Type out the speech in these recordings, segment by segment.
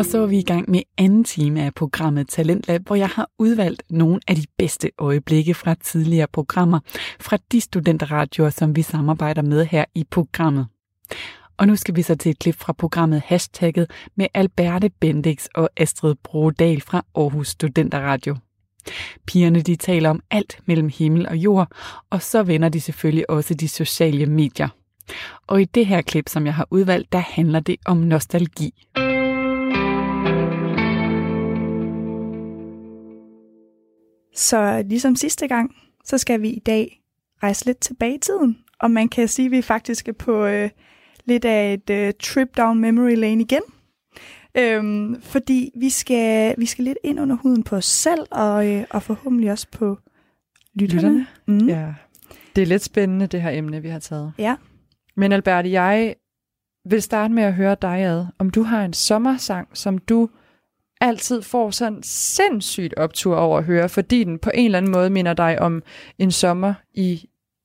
Og så er vi i gang med anden time af programmet Talentlab, hvor jeg har udvalgt nogle af de bedste øjeblikke fra tidligere programmer, fra de studenterradioer, som vi samarbejder med her i programmet. Og nu skal vi så til et klip fra programmet Hashtagget med Alberte Bendix og Astrid Brodahl fra Aarhus Studenterradio. Pigerne de taler om alt mellem himmel og jord, og så vender de selvfølgelig også de sociale medier. Og i det her klip, som jeg har udvalgt, der handler det om nostalgi. Så ligesom sidste gang, så skal vi i dag rejse lidt tilbage i tiden. Og man kan sige, at vi faktisk er på lidt af et trip down memory lane igen. Fordi vi skal lidt ind under huden på os selv, og forhåbentlig også på lytterne. Mm. Ja. Det er lidt spændende, det her emne, vi har taget. Ja. Men Alberte, jeg vil starte med at høre dig ad, om du har en sommersang, som du altid får sådan sindssygt optur over at høre, fordi den på en eller anden måde minder dig om en sommer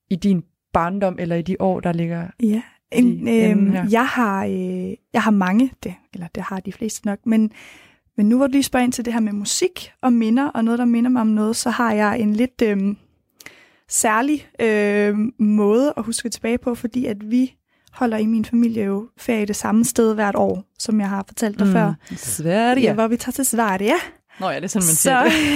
i din barndom, eller i de år, der ligger. Ja. Jeg har mange, det har de fleste nok, men nu hvor du lige spørger ind til det her med musik og minder, og noget, der minder mig om noget, så har jeg en lidt særlig måde at huske tilbage på, fordi at vi holder i min familie jo ferie det samme sted hvert år, som jeg har fortalt dig før. Sverige. Ja, hvor vi tager til Sverige. Nå ja, det er sådan, man siger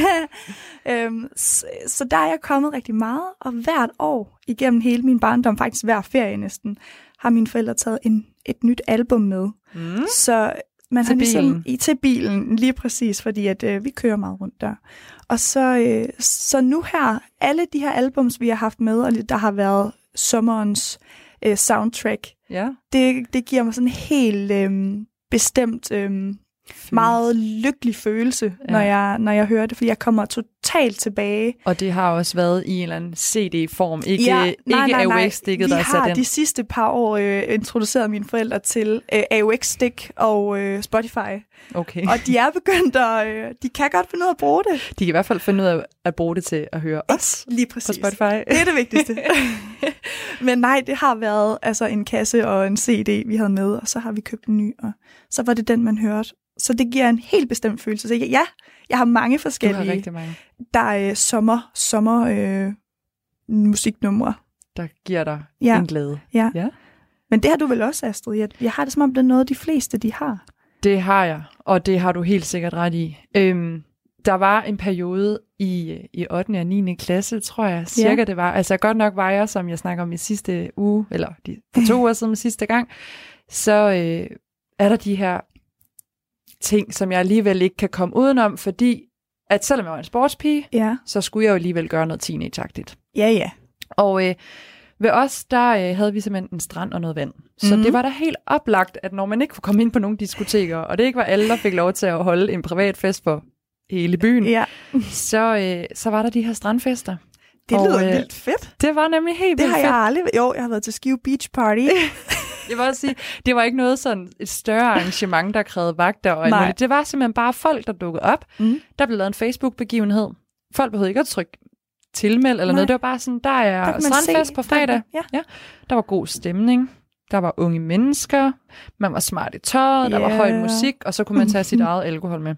det. Så der er jeg kommet rigtig meget, og hvert år igennem hele min barndom, faktisk hver ferie næsten, har mine forældre taget et nyt album med. Mm. Så man har ligesom til bilen, lige præcis, fordi at, vi kører meget rundt der. Og så nu her, alle de her albums, vi har haft med, og der har været sommerens soundtrack, yeah. Det giver mig sådan en helt bestemt meget lykkelig følelse, ja. når jeg hører det, fordi jeg kommer totalt tilbage. Og det har også været i en eller anden CD-form, ikke AUX-stikket, der er sat ind. Vi har de sidste par år introduceret mine forældre til AUX-stik og Spotify. Okay. Og de er begyndt at... de kan godt finde ud af at bruge det. De kan i hvert fald finde ud af at bruge det til at høre os på Spotify. Det er det vigtigste. Men nej, det har været altså en kasse og en CD, vi havde med, og så har vi købt en ny, og så var det den, man hørte. Så det giver en helt bestemt følelse. Så ja, jeg har mange forskellige. Du har rigtig mange. Der er sommer musiknumre. Der giver dig en glæde. Ja. Ja. Men det har du vel også, Astrid? Jeg har det som om, det er noget, de fleste de har. Det har jeg, og det har du helt sikkert ret i. Der var en periode i 8. og 9. klasse, tror jeg, cirka det var. Altså godt nok var jeg, som jeg snakker om i sidste uge, eller for 2 uger siden sidste gang, så er der de her ting, som jeg alligevel ikke kan komme udenom, fordi at selvom jeg var en sportspige, så skulle jeg jo alligevel gøre noget teenage-agtigt. Ja, ja. Og ved os, der havde vi simpelthen en strand og noget vand. Så det var da helt oplagt, at når man ikke kunne komme ind på nogle diskoteker, og det ikke var alle, der fik lov til at holde en privat fest for hele byen, så var der de her strandfester. Det lyder vildt fedt. Det var nemlig helt vildt fedt. Det har jeg aldrig... Jo, jeg har været til Skiv Beach Party. Jeg vil også sige, det var ikke noget sådan et større arrangement, der krævede vagter og andet. Det var simpelthen bare folk, der dukkede op. Mm. Der blev lavet en Facebook-begivenhed. Folk behøvede ikke at trykke tilmeld eller noget. Det var bare sådan, der er strandfest på fredag. Ja. Der var god stemning. Der var unge mennesker. Man var smart i tøjet. Der var høj musik. Og så kunne man tage sit eget alkohol med.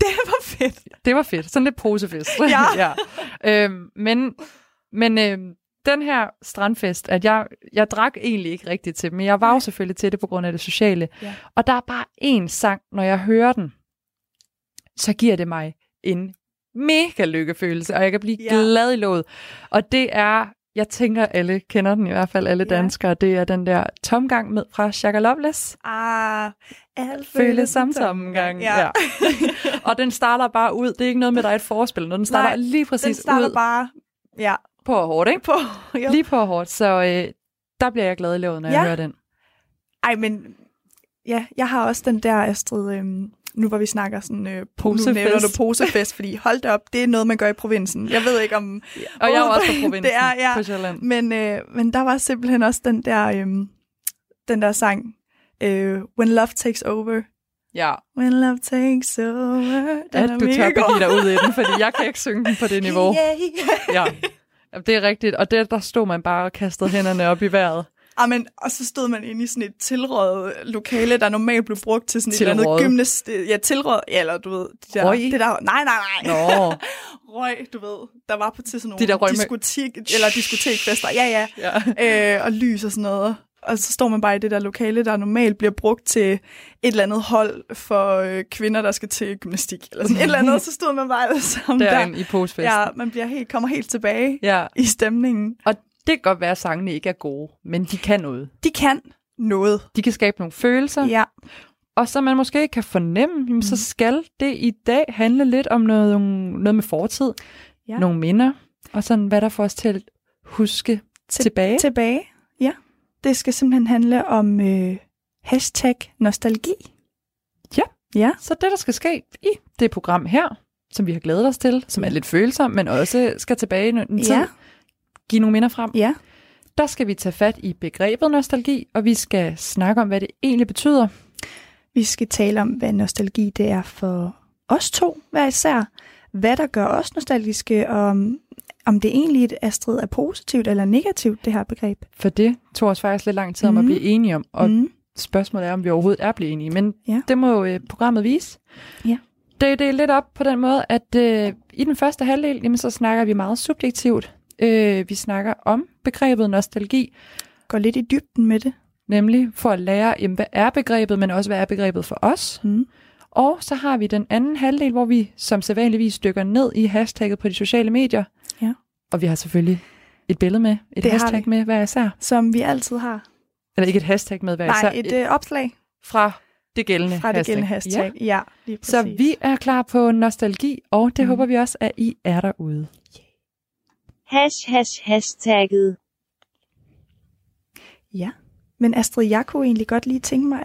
Det var fedt. Det var fedt. Sådan lidt posefest. Ja. Den her strandfest, at jeg drak egentlig ikke rigtigt til, men jeg var jo selvfølgelig til det på grund af det sociale. Ja. Og der er bare én sang, når jeg hører den, så giver det mig en mega lykkefølelse, og jeg kan blive glad i låget. Og det er, jeg tænker alle kender den, i hvert fald alle danskere, det er den der tomgang med fra Shaka Loveless. Alt føles som tomgang. Ja. Og den starter bare ud. Det er ikke noget med, der er et forspil, når den starter lige præcis ud. Den starter bare, på og hårdt, ikke? Lige på og hårdt, så der bliver jeg glad i låget, når jeg hører den. Ej, men jeg har også den der, Astrid, nu hvor vi snakker sådan posefest, fordi hold da op, det er noget, man gør i provinsen. Jeg ved ikke om... Og jeg er også fra provinsen, på Sjælland. Men der var simpelthen også den der sang, When Love Takes Over. Ja. When love takes over. At du tør begive dig ud i den, fordi jeg kan ikke synge den på det niveau. Ja. Det er rigtigt, og der stod man bare og kastede hænderne op i vejret. Amen, og så stod man inde i sådan et tilrådet lokale, der normalt blev brugt til sådan et eller andet gymnastik. Ja, tilrådet. Ja, eller du ved. De der, det der, nej. Nå. Røg, du ved. Der var på til sådan nogle de diskotekfester. Ja, ja. Ja. Og lys og sådan noget. Og så står man bare i det der lokale, der normalt bliver brugt til et eller andet hold for kvinder, der skal til gymnastik eller sådan et eller andet. Så stod man bare alle sammen derinde i posfesten. Ja, man bliver kommer helt tilbage i stemningen. Og det kan godt være, at sangene ikke er gode, men de kan noget. De kan noget. De kan skabe nogle følelser. Ja. Og så man måske kan fornemme, så skal det i dag handle lidt om noget med fortid, nogle minder, og sådan, hvad der får os til at huske tilbage. Tilbage, ja. Det skal simpelthen handle om #nostalgi. Ja, så det, der skal ske i det program her, som vi har glædet os til, som er lidt følsom, men også skal tilbage i en tid. Giv nogle minder frem. Ja. Der skal vi tage fat i begrebet nostalgi, og vi skal snakke om, hvad det egentlig betyder. Vi skal tale om, hvad nostalgi det er for os to, hver især. Hvad der gør os nostalgiske, og om det egentlig Astrid er positivt eller negativt, det her begreb. For det tog os faktisk lidt lang tid om at blive enige om, og spørgsmålet er, om vi overhovedet er blevet enige. Men det må jo programmet vise. Ja. Det er lidt op på den måde, at i den første halvdel, så snakker vi meget subjektivt. Vi snakker om begrebet nostalgi. Går lidt i dybden med det. Nemlig for at lære, hvad er begrebet, men også hvad er begrebet for os. Og så har vi den anden halvdel, hvor vi som sædvanligvis dykker ned i hashtagget på de sociale medier. Ja. Og vi har selvfølgelig et billede med, et hashtag med hver især. Som vi altid har. Eller ikke et hashtag med hver især. Nej, et opslag. Fra det gældende hashtag. Ja, lige præcis. Så vi er klar på nostalgi, og det håber vi også, at I er derude. Hashtagget. Ja, men Astrid, jeg kunne egentlig godt lige tænke mig,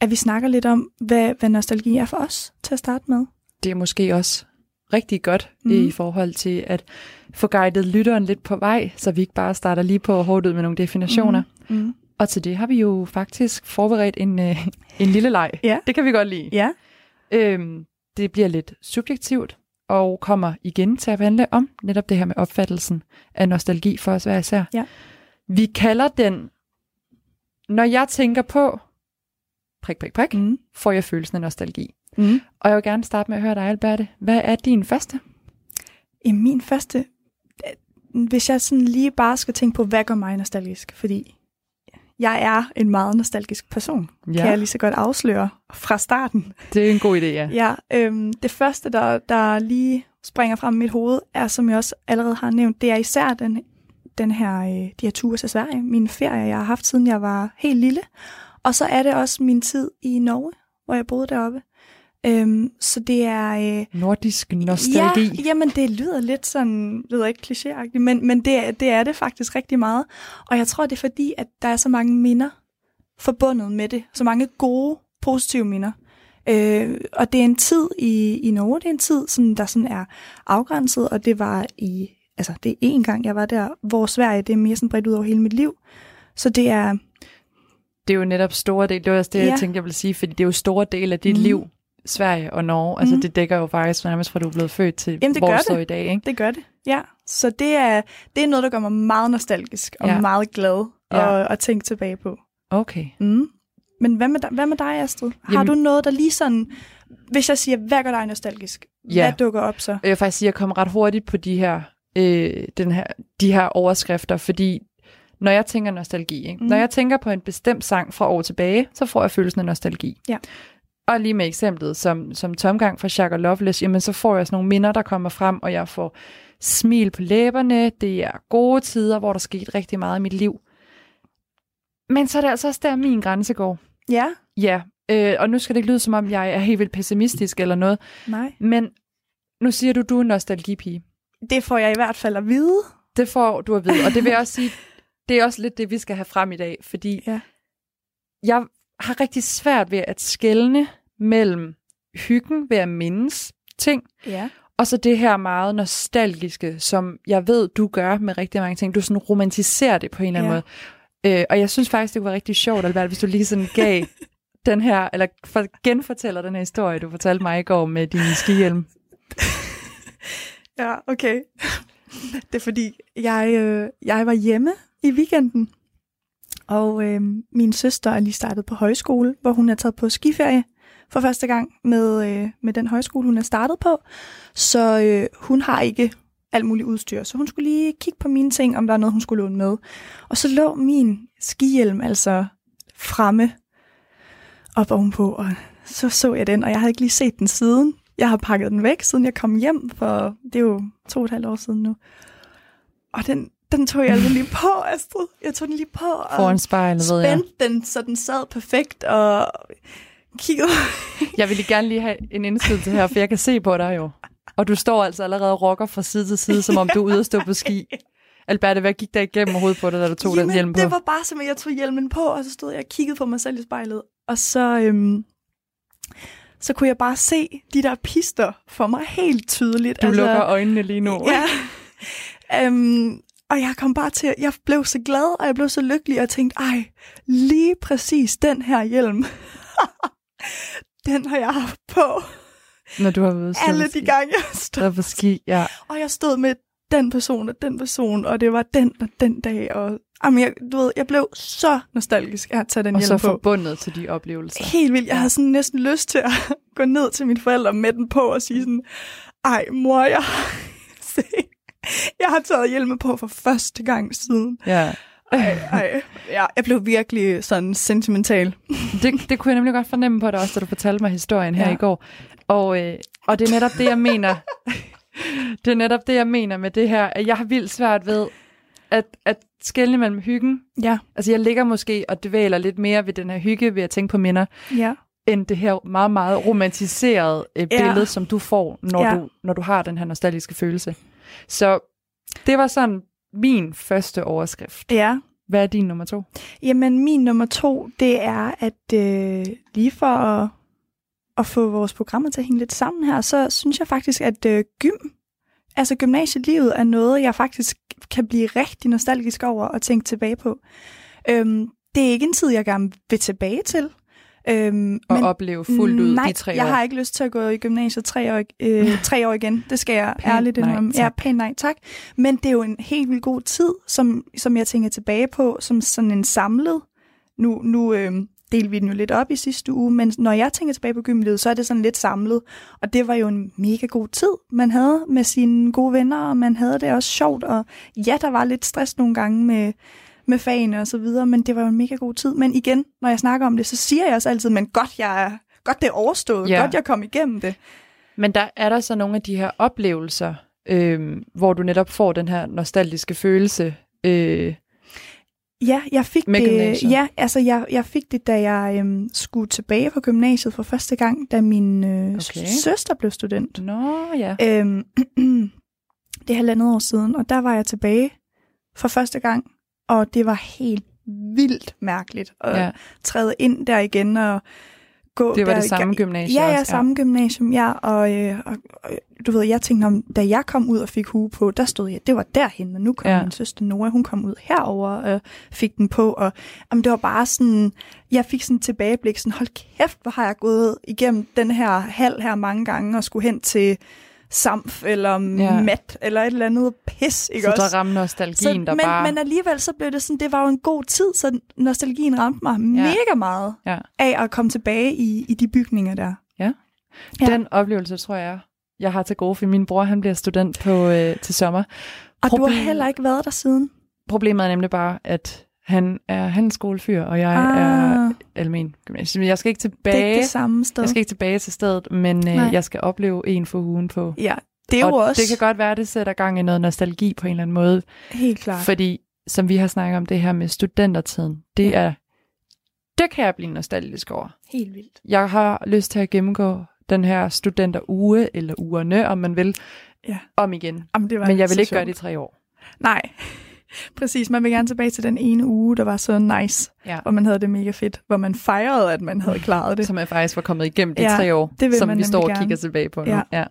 at vi snakker lidt om, hvad nostalgi er for os til at starte med. Det er måske også rigtig godt i forhold til at få guidet lytteren lidt på vej, så vi ikke bare starter lige på hårdt ud med nogle definitioner. Og til det har vi jo faktisk forberedt en lille leg. Ja. Det kan vi godt lide. Ja. Det bliver lidt subjektivt og kommer igen til at handle om netop det her med opfattelsen af nostalgi for os hver især. Ja. Vi kalder den, når jeg tænker på ... får jeg følelsen af nostalgi. Og jeg vil gerne starte med at høre dig, Alberte. Hvad er din første? Min første, hvis jeg sådan lige bare skal tænke på, hvad gør mig nostalgisk? Fordi jeg er en meget nostalgisk person, kan jeg lige så godt afsløre fra starten. Det er en god idé, ja. Det første, der lige springer frem i mit hoved, er, som jeg også allerede har nævnt, det er især de her ture til Sverige, mine ferier, jeg har haft, siden jeg var helt lille. Og så er det også min tid i Norge, hvor jeg boede deroppe. Så det er... nordisk nostalgi. Ja, jamen det lyder lidt sådan, lyder ikke klichéagtigt, men det er det faktisk rigtig meget. Og jeg tror, det er fordi, at der er så mange minder forbundet med det. Så mange gode, positive minder. Og det er en tid i Norge, det er en tid, som der sådan er afgrænset, og det var det er én gang, jeg var der, hvor Sverige, det er mere sådan bredt ud over hele mit liv. Så det er... Det er jo netop store del, det var også det, jeg tænkte, jeg ville sige, fordi det er jo store del af dit liv, Sverige og Norge. Altså det dækker jo faktisk nærmest fra du er blevet født til, hvor du står i dag, ikke? Det gør det, ja. Så det er noget, der gør mig meget nostalgisk og meget glad at tænke tilbage på. Okay. Men hvad med dig, Astrid? Har du noget, der lige sådan, hvis jeg siger, hvad gør dig nostalgisk? Hvad dukker op så? Jeg vil faktisk sige, at jeg kom ret hurtigt på de her overskrifter, fordi når jeg tænker nostalgi, ikke? Når jeg tænker på en bestemt sang fra år tilbage, så får jeg følelsen af nostalgi. Ja. Og lige med eksemplet som Tomgang fra Shaka Loveless, jamen så får jeg sådan nogle minder, der kommer frem, og jeg får smil på læberne, det er gode tider, hvor der skete rigtig meget i mit liv. Men så er det altså også der, min grænse går. Ja. Ja, og nu skal det ikke lyde, som om jeg er helt vildt pessimistisk eller noget. Nej. Men nu siger du er en nostalgipige. Det får jeg i hvert fald at vide. Det får du at vide, og det vil jeg også sige... Det er også lidt det, vi skal have frem i dag, fordi jeg har rigtig svært ved at skelne mellem hyggen ved at mindes ting, og så det her meget nostalgiske, som jeg ved, du gør med rigtig mange ting. Du sådan romantiserer det på en eller anden måde. Og jeg synes faktisk, det kunne være rigtig sjovt, Albert, hvis du lige sådan gav den her, eller genfortæller den her historie, du fortalte mig i går med din skihjelm. Ja, okay. Det er fordi, jeg var hjemme i weekenden, Og min søster er lige startet på højskole, hvor hun er taget på skiferie for første gang med den højskole, hun er startet på. Så hun har ikke alt muligt udstyr, så hun skulle lige kigge på mine ting, om der er noget, hun skulle låne med. Og så lå min skihjelm altså fremme op ovenpå, og så jeg den, og jeg havde ikke lige set den siden. Jeg har pakket den væk, siden jeg kom hjem, for det er jo 2,5 år siden nu. Og den tog jeg altså lige på, Astrid. Jeg tog den lige på og foran spejlet, spændte den, så den sad perfekt og kiggede. Jeg ville gerne lige have en indskydelse her, for jeg kan se på dig jo. Og du står altså allerede og rocker fra side til side, som om du er ude at stå på ski. Alberte, hvad gik der igennem hovedet på dig, da du tog den hjelm på? Det var bare som, at jeg tog hjelmen på, og så stod jeg og kiggede på mig selv i spejlet. Og så kunne jeg bare se de der pister for mig helt tydeligt. Du lukker øjnene lige nu. Ja. Og jeg kom bare til, jeg blev så glad, og jeg blev så lykkelig, og tænkte, ej, lige præcis den her hjelm, den har jeg haft på. Når du har været alle de gange, jeg stod på ski, ja. Og jeg stod med den person og den person, og det var den og den dag, og jeg blev så nostalgisk af at tage den hjelm på. Og så forbundet til de oplevelser. Helt vildt. Jeg havde sådan næsten lyst til at gå ned til mine forældre med den på og sige sådan, ej mor, jeg har taget hjelme på for første gang siden. Ja. Ja, jeg blev virkelig sådan sentimental. Det kunne jeg nemlig godt fornemme på dig også, da du fortalte mig historien her i går. Og det er netop det, jeg mener. Det er netop det, jeg mener med det her, at jeg har vildt svært ved at skelne mellem hyggen. Ja. Altså, jeg ligger måske og dvæler lidt mere ved den her hygge, ved at tænke på minder, end det her meget, meget romantiserede billede, som du får, når du har den her nostalgiske følelse. Så det var sådan min første overskrift. Ja. Hvad er din nummer 2? Jamen, min nummer 2, det er, at lige for at få vores programmer til at hænge lidt sammen her, så synes jeg faktisk, at gymnasielivet er noget, jeg faktisk kan blive rigtig nostalgisk over og tænke tilbage på. Det er ikke en tid, jeg gerne vil tilbage til. Og men opleve fuldt ud de 3 år. Jeg har ikke lyst til at gå i gymnasiet 3 år igen. Det skal jeg ærligt indrømme. Ja, pænt nej, tak. Men det er jo en helt vildt god tid, som jeg tænker tilbage på, som sådan en samlet. Nu delte vi den jo lidt op i sidste uge, men når jeg tænker tilbage på gymnasiet, så er det sådan lidt samlet. Og det var jo en mega god tid, man havde med sine gode venner, og man havde det også sjovt. Og ja, der var lidt stress nogle gange med fagene og så videre, men det var jo en mega god tid. Men igen, når jeg snakker om det, så siger jeg også altid, men godt det er overstået, godt jeg kom igennem det. Men der er der så nogle af de her oplevelser, hvor du netop får den her nostalgiske følelse. Ja, jeg fik det. Gymnasiet. Ja, altså jeg fik det, da jeg skulle tilbage på gymnasiet for første gang, da min søster blev student. Nå ja. Det er 1,5 år siden, og der var jeg tilbage for første gang. Og det var helt vildt mærkeligt at træde ind der igen og gå. Det var der det samme gymnasium. Ja, samme gymnasium. Ja, og du ved, jeg tænkte om, da jeg kom ud og fik hue på, der stod jeg. Det var derhen, og nu kom min søster Nora, hun kom ud herover og fik den på. Og det var bare sådan, jeg fik sådan et tilbageblik, sådan hold kæft, hvor har jeg gået igennem den her hal her mange gange og skulle hen til Samf eller mat eller et eller andet pis, ikke også? Så der ramte nostalgien der bare. Men alligevel så blev det sådan, det var jo en god tid, så nostalgien ramte mig mega meget af at komme tilbage i de bygninger der. Ja. Den oplevelse tror jeg har til gode, for min bror, han bliver student på til sommer. Og du har heller ikke været der siden? Problemet er nemlig bare, at han er handelsskolefyr, og jeg er almen gymnasium. Jeg skal ikke tilbage. Det er ikke det samme sted. Jeg skal ikke tilbage til stedet, men jeg skal opleve en for ugen på. Ja, det er og jo også. Det kan godt være, det sætter gang i noget nostalgi på en eller anden måde. Helt klart. Fordi, som vi har snakket om det her med studentertiden, det kan jeg blive nostalgisk over. Helt vildt. Jeg har lyst til at gennemgå den her studenteruge, eller ugerne, om man vil, om igen. Jamen, men jeg vil ikke gøre det i 3 år. Nej. Præcis, man vil gerne tilbage til den ene uge, der var så nice, hvor man havde det mega fedt, hvor man fejrede, at man havde klaret det. Så man faktisk var kommet igennem de 3 år, som vi står og kigger tilbage på nu. Ja. Ja.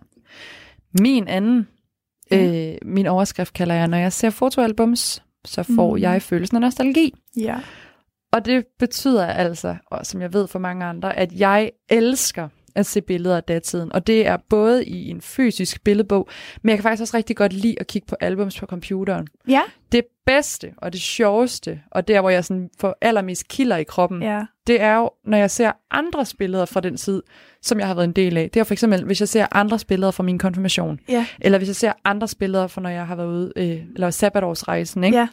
Min anden, min overskrift kalder jeg, når jeg ser fotoalbums, så får jeg følelsen af nostalgi. Ja. Og det betyder altså, og som jeg ved for mange andre, at jeg elsker at se billeder af datiden. Og det er både i en fysisk billedbog, men jeg kan faktisk også rigtig godt lide at kigge på albums på computeren. Ja. Det bedste og det sjoveste, og der hvor jeg sådan får allermest kilder i kroppen, ja, det er jo, når jeg ser andres billeder fra den tid, som jeg har været en del af. Det er for eksempel, hvis jeg ser andres billeder fra min konfirmation, ja, eller hvis jeg ser andres billeder fra, når jeg har været ude, eller sabbatårsrejsen, ikke? Ja.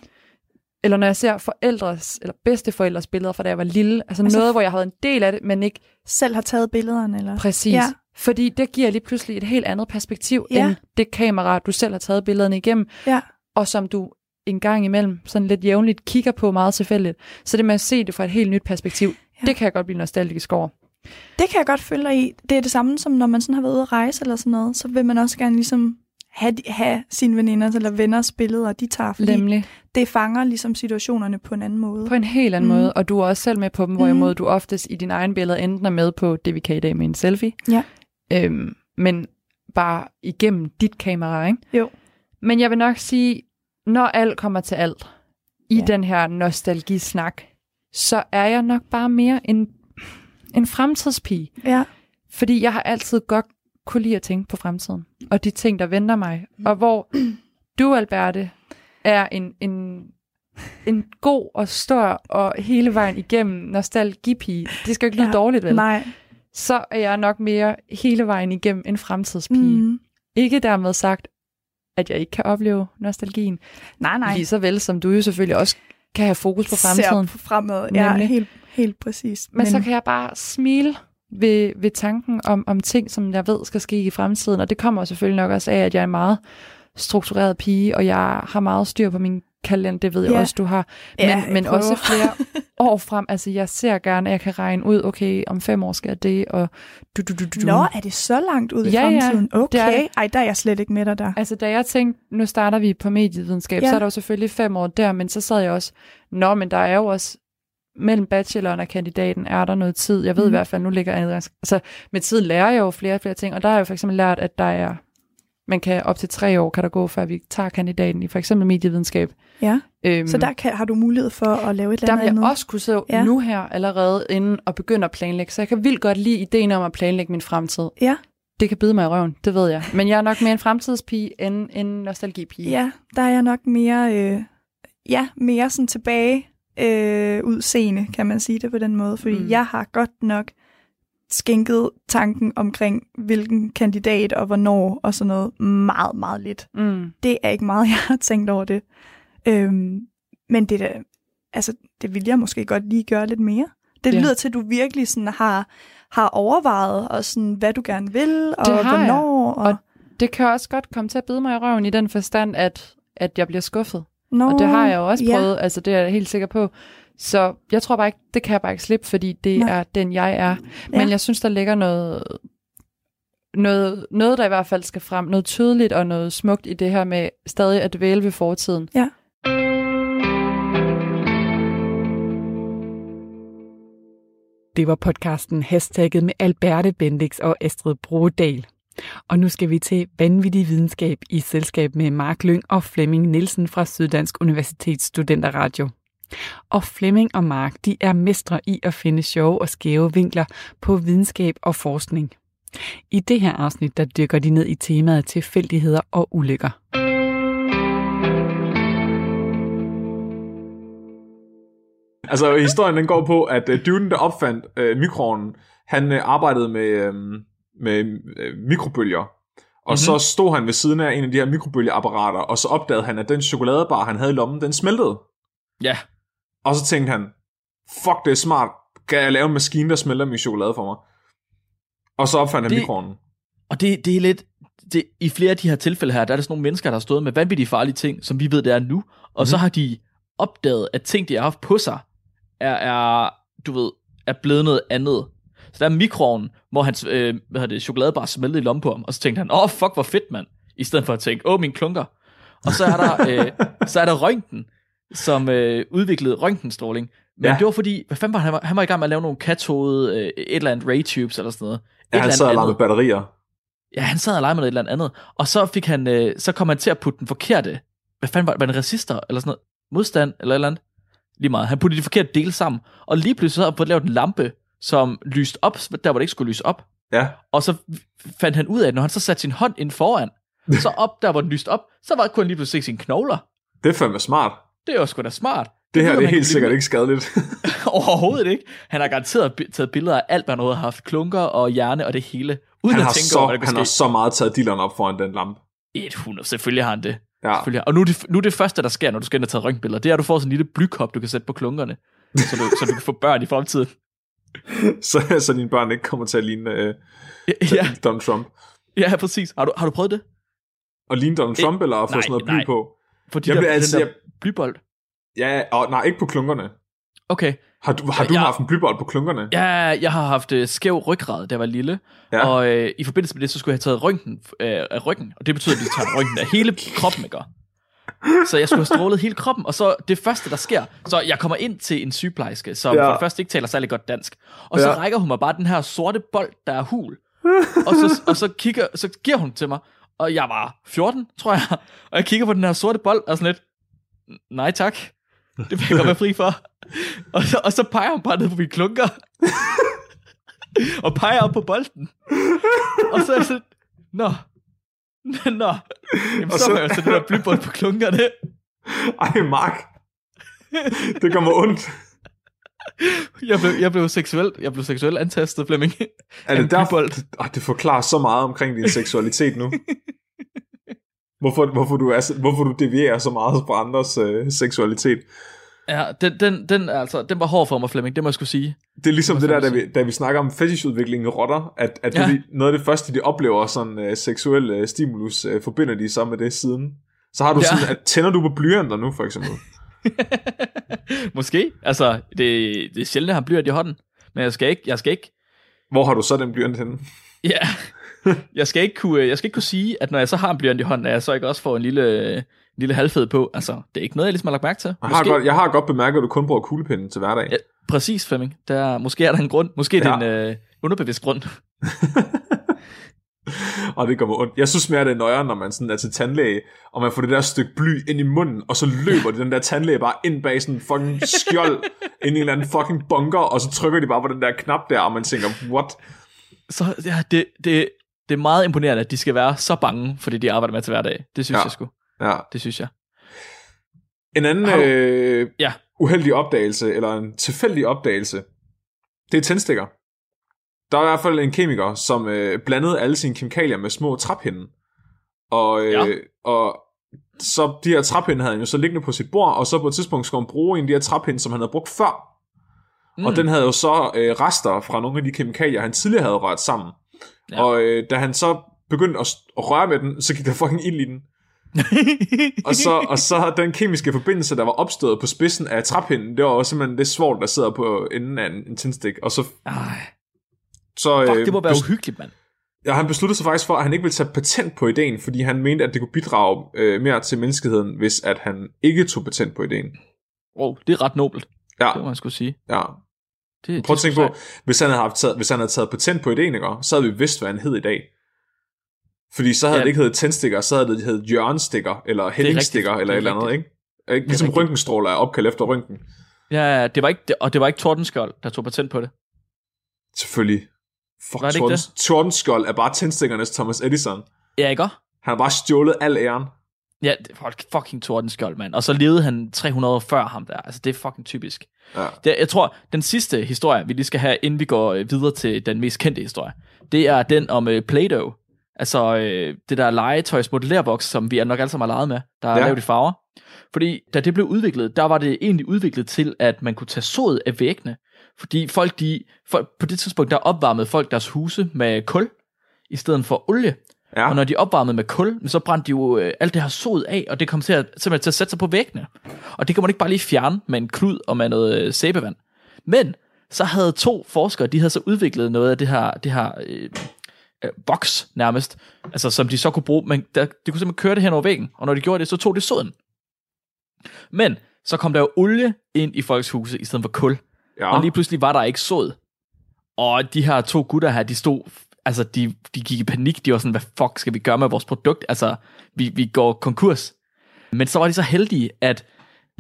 Eller når jeg ser forældres eller bedsteforældres billeder fra da jeg var lille, altså noget, hvor jeg har været en del af det, men ikke selv har taget billederne, eller? Præcis. Ja. Fordi det giver lige pludselig et helt andet perspektiv, ja, end det kamera, du selv har taget billederne igennem, ja, og som du en gang imellem sådan lidt jævnligt kigger på meget tilfældigt. Så det med at se det fra et helt nyt perspektiv, ja, det kan jeg godt blive nostalgisk over. Det kan jeg godt føle dig i. Det er det samme som når man sådan har været ude at rejse eller sådan noget, så vil man også gerne ligesom have sine veninders eller venners billeder, de tager, fordi nemlig, det fanger ligesom situationerne på en anden måde. På en helt anden måde, og du er også selv med på dem, hvorimod du oftest i din egen billede enten er med på det, vi kan i dag med en selfie, ja, men bare igennem dit kamera, ikke? Jo. Men jeg vil nok sige, når alt kommer til alt i, ja, den her nostalgisnak, så er jeg nok bare mere en fremtidspige. Ja. Fordi jeg har altid godt kunne lide at tænke på fremtiden, og de ting, der venter mig. Og hvor du, Alberte, er en god og stor og hele vejen igennem nostalgipige. Det skal jo ikke lyde, ja, dårligt, vel? Nej. Så er jeg nok mere hele vejen igennem en fremtidspige. Mm. Ikke dermed sagt, at jeg ikke kan opleve nostalgien. Nej, nej. Lige så vel, som du jo selvfølgelig også kan have fokus på fremtiden. Ser fremad, ja, helt præcis. Men så kan jeg bare smile ved tanken om ting, som jeg ved skal ske i fremtiden, og det kommer selvfølgelig nok også af, at jeg er en meget struktureret pige, og jeg har meget styr på min kalender, det ved, ja, jeg også, du har, men også flere år frem. Altså, jeg ser gerne, at jeg kan regne ud, okay, om 5 år skal jeg det, og du. Nå, er det så langt ud i fremtiden? Ja, okay, det. Ej, der er jeg slet ikke med dig der. Altså, da jeg tænkte, nu starter vi på medievidenskab, ja, så er der jo selvfølgelig 5 år der, men så sad jeg også, nå, men der er jo også mellem bacheloren og kandidaten er der noget tid. Jeg ved i hvert fald, nu ligger adgangs. Altså, med tiden lærer jeg jo flere og flere ting, og der har jeg jo for eksempel lært, at der er, man kan op til 3 år, kan der gå, før vi tager kandidaten i for eksempel medievidenskab. Ja, så der har du mulighed for at lave et eller andet. Der vil jeg også kunne sidde, ja, nu her allerede inden og begynde at planlægge, så jeg kan vildt godt lide ideen om at planlægge min fremtid. Ja. Det kan bide mig i røven, det ved jeg. Men jeg er nok mere en fremtidspige end en nostalgipige. Ja, der er jeg nok mere, mere sådan tilbage udseende, kan man sige det på den måde, fordi jeg har godt nok skænket tanken omkring hvilken kandidat og hvornår og sådan noget meget, meget lidt. Det er ikke meget, jeg har tænkt over det. Men det der, altså, det vil jeg måske godt lige gøre lidt mere. Det lyder til, at du virkelig sådan har overvejet, og sådan, hvad du gerne vil, og hvornår. Og det kan også godt komme til at bide mig i røven i den forstand, at jeg bliver skuffet. Og det har jeg jo også prøvet, altså det er jeg helt sikker på. Så jeg tror bare ikke, det kan jeg bare ikke slippe, fordi det er den, jeg er. Men jeg synes, der ligger noget, der i hvert fald skal frem, noget tydeligt og noget smukt i det her med stadig at dvæle ved fortiden. Ja. Det var podcasten hashtagget med Alberte Bendix og Astrid Brodahl. Og nu skal vi til vanvittig videnskab i selskab med Mark Lyng og Flemming Nielsen fra Syddansk Universitets Studenterradio. Og Flemming og Mark, de er mestre i at finde sjove og skæve vinkler på videnskab og forskning. I det her afsnit, der dykker de ned i temaet tilfældigheder og ulykker. Altså, historien den går på, at dyvden, der opfandt mikroovnen, han arbejdede med mikrobølger. Og så stod han ved siden af en af de her mikrobølgeapparater, og så opdagede han, at den chokoladebar, han havde i lommen, den smeltede. Ja. Og så tænkte han, fuck, det er smart. Kan jeg lave en maskine, der smelter min chokolade for mig? Og så opfandt han mikroovnen. Og det er lidt... Det, i flere af de her tilfælde her, der er det sådan nogle mennesker, der har stået med vanvittige farlige ting, som vi ved, det er nu. Og så har de opdaget, at ting, de har haft på sig, er blevet noget andet. Så der er mikroovnen, hvor hans chokoladebar smeltede i lommen på ham, og så tænkte han, fuck, hvor fedt, mand, i stedet for at tænke, mine klunker. Og så er der, røntgen, som udviklede røntgenstråling. Men det var fordi, hvad fanden var han? Han var i gang med at lave nogle katode, et eller andet ray-tubes eller sådan noget. Ja, han sad og legede med batterier. Ja, han sad og legede med et eller andet. Og så fik han, så kom han til at putte den forkerte, hvad fanden var det, resistor eller sådan noget, modstand eller et eller andet. Lige meget. Han puttede de forkerte dele sammen, og lige pludselig så havde han fået lavet en lampe, som lyste op, der hvor det ikke skulle lyse op. Ja. Og så fandt han ud af, at når han så satte sin hånd ind foran, så op der, hvor den lyste op, så var kun lige pludselig se sine knogler. Det er fandme smart. Det er jo sgu da smart. Det her det er helt sikkert ikke skadeligt. Overhovedet ikke. Han har garanteret taget billeder af alt, hvad han har haft. Klunker og hjerne og det hele. Uden at tænke over, hvad der kan ske. Han har så meget taget dilleren op foran den lampe. 100. Selvfølgelig har han det. Ja. Selvfølgelig. Og nu er det første, der sker, når du skal ind og tage røntgenbilleder, det er, at du får sådan en lille blykop, du kan sætte på klunkerne, så du kan få børn i fremtiden. så dine børn ikke kommer til at ligne Donald Trump. Ja, præcis. Har du prøvet det? At ligne Donald Trump, eller at få sådan noget bly på? Fordi jeg der blybold. Ja, og nej, ikke på klunkerne. Okay. Har du haft en blybold på klunkerne? Ja, jeg har haft skæv ryggrad, da jeg var lille. Ja. Og i forbindelse med det, så skulle jeg have taget røntgen af ryggen. Og det betyder, at de tager røntgen af hele kroppen, ikke? Så jeg skulle have strålet hele kroppen. Og så det første, der sker. Så jeg kommer ind til en sygeplejerske, som for det første ikke taler særlig godt dansk. Og så rækker hun mig bare den her sorte bold, der er hul. Og så giver hun til mig. Og jeg var 14, tror jeg. Og jeg kigger på den her sorte bold, og sådan lidt, nej tak. Det vil jeg godt være fri for. Og så peger hun bare ned på mine klunker. Og peger op på bolden. Og så er jeg sådan, Nå. Jamen, så var jeg jo sådan der blybold på klunkerne. Ej, Mark. Det gør mig ondt. Jeg blev seksuelt antastet, Flemming. Er det derfor? Det forklarer så meget omkring din seksualitet nu. Hvorfor du devierer så meget fra andres seksualitet? Ja, den var hård for mig, Flemming, det må jeg skulle sige. Det er ligesom det der, da vi snakker om fetishudviklingen i rotter, at det, noget af det første, de oplever sådan seksuel stimulus, forbinder de så med det siden. Så har du sådan, at tænder du på blyanter nu, for eksempel? Måske. Altså, det er sjældent, at han blyant i hånden. Men jeg skal ikke... Hvor har du så den blyant henne? Ja... Jeg skal ikke kunne sige, at når jeg så har en blyant i hånden, at jeg så ikke også får en lille halvfed på. Altså, det er ikke noget, jeg ligesom har lagt mærke til. Jeg har godt bemærket, at du kun bruger kuglepinden til hverdag. Ja, præcis, Flemming. Måske er der en grund. Måske er det en underbevidst grund. Og det gør mig ondt. Jeg synes mere, det er nøjere, når man sådan er til tandlæge, og man får det der stykke bly ind i munden, og så løber den der tandlæge bare ind bag sådan en fucking skjold, ind i en eller anden fucking bunker, og så trykker de bare på den der knap der, og man tænker, what? Så ja, det er meget imponerende, at de skal være så bange for det, de arbejder med til hverdag. Det synes jeg sgu. Ja. Det synes jeg. En anden uheldig opdagelse, eller en tilfældig opdagelse, det er tændstikker. Der er i hvert fald en kemiker, som blandede alle sine kemikalier med små træpinde. Og så de her træpinde havde han jo så liggende på sit bord, og så på et tidspunkt skulle han bruge en af de her træpinde, som han havde brugt før. Mm. Og den havde jo så rester fra nogle af de kemikalier, han tidligere havde rørt sammen. Ja. Og da han så begyndte at røre med den, så gik der fucking ild i den. og så den kemiske forbindelse, der var opstået på spidsen af træpinden, det var også simpelthen det svovl, der sidder på enden af en tændstik. Og så... Fuck, det må være uhyggeligt, mand. Ja, han besluttede sig faktisk for, at han ikke ville tage patent på ideen, fordi han mente, at det kunne bidrage mere til menneskeheden, hvis at han ikke tog patent på ideen. Det er ret nobelt. Ja. Det må man skulle sige. Ja. Prøv at tænke på, hvis han havde taget patent på ideen, ikke? Så havde vi vidst, hvad han hed i dag. Fordi så havde det ikke heddet tændstikker, så havde det heddet hjørnestikker, eller hældingstikker, eller et eller andet, ikke? Ligesom røntgenstråler er opkaldt efter røntgen. Ja, det var ikke Tordenskjold, der tog patent på det. Selvfølgelig. Fuck, Tordenskjold er bare tændstikkernes Thomas Edison. Ja, ikke? Han har bare stjålet al æren. Ja, fucking Tordenskjold, mand. Og så levede han 300 år før ham der. Altså, det er fucking typisk. Ja. Jeg tror, den sidste historie, vi lige skal have, inden vi går videre til den mest kendte historie, det er den om Play-Doh. Altså, det der legetøjsmodellerboks, som vi nok alle sammen har leget med, der er lavet i farver. Fordi, da det blev udviklet, der var det egentlig udviklet til, at man kunne tage sodet af væggene. Fordi folk på det tidspunkt, der opvarmede folk deres huse med kul, i stedet for olie. Ja. Og når de opvarmede med kul, så brændte de jo alt det her sod af, og det kom til simpelthen til at sætte sig på væggene. Og det kan man ikke bare lige fjerne med en klud og med noget sæbevand. Men så havde to forskere, de havde så udviklet noget af det her boks nærmest, altså som de så kunne bruge, men de kunne simpelthen køre det hen over væggen, og når de gjorde det, så tog det soden. Men så kom der jo olie ind i folks huse i stedet for kul, og lige pludselig var der ikke sod. Og de her to gutter her, de stod... Altså, de gik i panik. De var sådan, hvad fuck skal vi gøre med vores produkt? Altså, vi går konkurs. Men så var de så heldige, at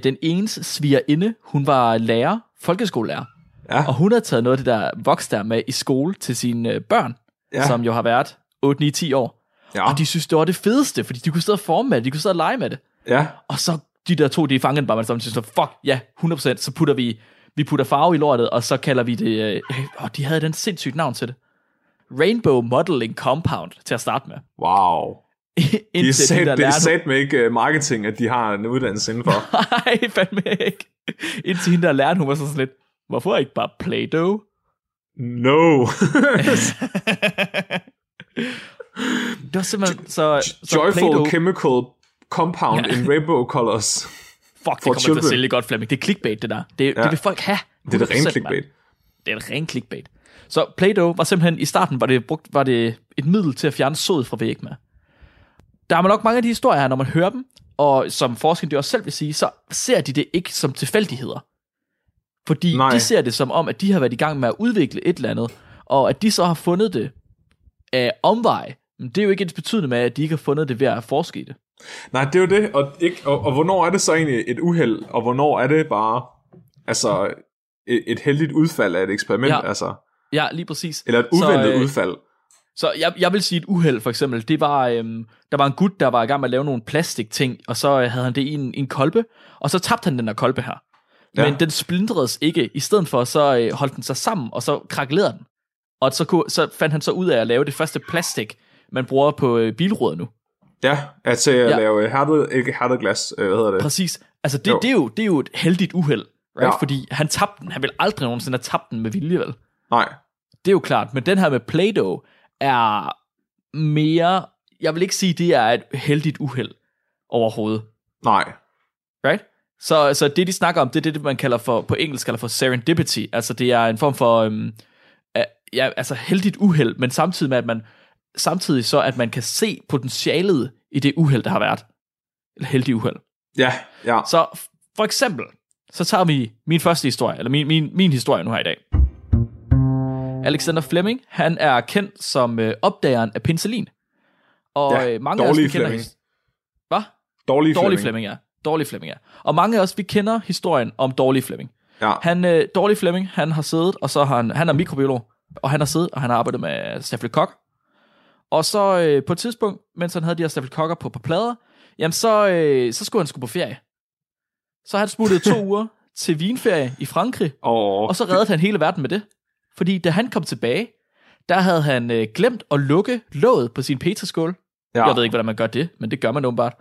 den enes svigerinde, hun var lærer, folkeskolelærer. Ja. Og hun havde taget noget af det der voks der med i skole til sine børn. ja. Som jo har været 8-9-10 år. Ja. Og de synes, det var det fedeste, fordi de kunne sidde og forme med det, de kunne sidde og lege med det. Ja. Og så de der to, de fangede bare, man sammen synes, fuck, ja, 100%, så putter vi putter farve i lortet, og så kalder vi det, de havde den sindssygt navn til det. Rainbow Modeling Compound, til at starte med. Wow. Det er sat med ikke marketing, at de har en uddannelse indenfor. Nej, fandme ikke. Indtil hende, der lærte, hun var sådan lidt, hvorfor ikke bare Play-Doh? No. Det var simpelthen så Joyful Play-Doh. Chemical Compound in Rainbow Colors. Fuck, det kommer til at sælge godt, Flemming. Det er clickbait, det der. Det vil folk have. Det er et rent clickbait. Det er et rent clickbait. Så Play-Doh var simpelthen, i starten var det et middel til at fjerne sod fra væg med. Der er nok mange af de historier her, når man hører dem, og som forskerne også selv vil sige, så ser de det ikke som tilfældigheder. Fordi de ser det som om, at de har været i gang med at udvikle et eller andet, og at de så har fundet det af omvej. Men det er jo ikke ens betydende med, at de ikke har fundet det ved at forske i det. Nej, det er jo det, og hvornår er det så egentlig et uheld, og hvornår er det bare altså et heldigt udfald af et eksperiment? Ja, altså. Ja, lige præcis. Eller et uventet udfald. Så jeg vil sige et uheld, for eksempel. Det var, der var en gut, der var i gang med at lave nogle plastikting, og så havde han det i en kolbe, og så tabte han den der kolbe her. Ja. Men den splintredes ikke. I stedet for, så holdt den sig sammen, og så krakelerede den. Og så fandt han så ud af at lave det første plastik, man bruger på bilruder nu. Ja, altså at lave hærdet glas, hvad hedder det? Præcis. Altså det er jo et heldigt uheld, right? Ja. Fordi han tabte den. Han ville aldrig nogensinde have tabt den med vilje, vel? Nej. Det er jo klart, men den her med Play-Doh er mere, jeg vil ikke sige, det er et heldigt uheld overhovedet. Nej. Right? Så det, de snakker om, det er det, man kalder for, på engelsk kalder for serendipity. Altså det er en form for heldigt uheld, men samtidig med, at man at man kan se potentialet i det uheld, der har været. Eller heldig uheld. Ja. Så for eksempel, så tager vi min første historie, eller min historie nu her i dag. Alexander Fleming, han er kendt som opdageren af penicillin. Og mange af os, vi kender... Hvad? Dårlig Fleming. Og mange af os, vi kender historien om Dårlig Fleming. Ja. Dårlig Fleming, han har siddet, og så har han er mikrobiolog, og han har siddet, og han har arbejdet med Staffel Cock. Og så på et tidspunkt, mens han havde de her Staffel Cocker på plader, jamen så skulle han på ferie. Så han smuttede 2 uger til Wienferie i Frankrig, og så reddede han hele verden med det. Fordi da han kom tilbage, der havde han glemt at lukke låget på sin petriskål. Ja. Jeg ved ikke, hvordan man gør det, men det gør man åbenbart.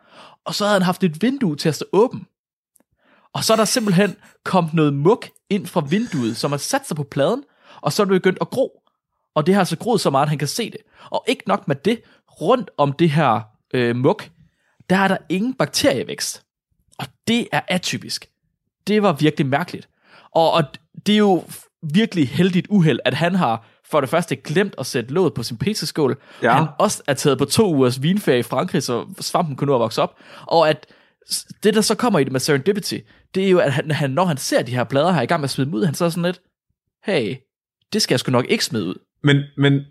Og så havde han haft et vindue til at stå åben. Og så er der simpelthen kommet noget mug ind fra vinduet, som har sat sig på pladen, og så er det begyndt at gro. Og det har altså groet så meget, at han kan se det. Og ikke nok med det, rundt om det her mug, der er der ingen bakterievækst. Og det er atypisk. Det var virkelig mærkeligt. Og det er jo virkelig heldigt uheld, at han har for det første glemt at sætte låget på sin petriskål. Ja. Han også er taget på 2 ugers vinferie i Frankrig, så svampen kunne nå at vokse op. Og at det, der så kommer i det med serendipity, det er jo, at han, når han ser de her plader her i gang med at smide dem ud, han så sådan lidt, hey, det skal jeg sgu nok ikke smide ud.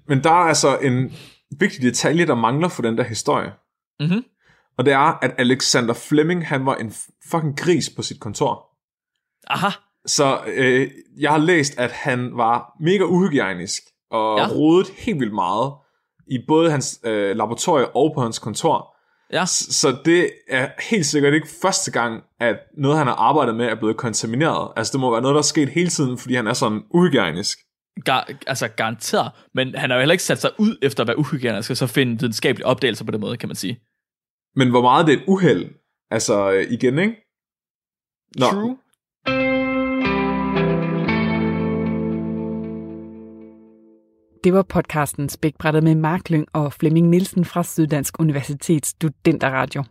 Men der er altså en vigtig detalje, der mangler for den der historie. Mm-hmm. Og det er, at Alexander Fleming, han var en fucking gris på sit kontor. Aha. Så jeg har læst, at han var mega uhygiejnisk og rodede helt vildt meget i både hans laboratorie og på hans kontor. Ja. Så det er helt sikkert ikke første gang, at noget, han har arbejdet med, er blevet kontamineret. Altså det må være noget, der er sket hele tiden, fordi han er sådan uhygiejnisk. Garanteret, men han har jo heller ikke sat sig ud efter at være uhygienisk, og så finde videnskabelige opdagelser på den måde, kan man sige. Men hvor meget det er et uheld? Altså igen, ikke? Nå. True. Det var podcasten Spækbrættet med Mark Lyng og Flemming Nielsen fra Syddansk Universitets Studenterradio.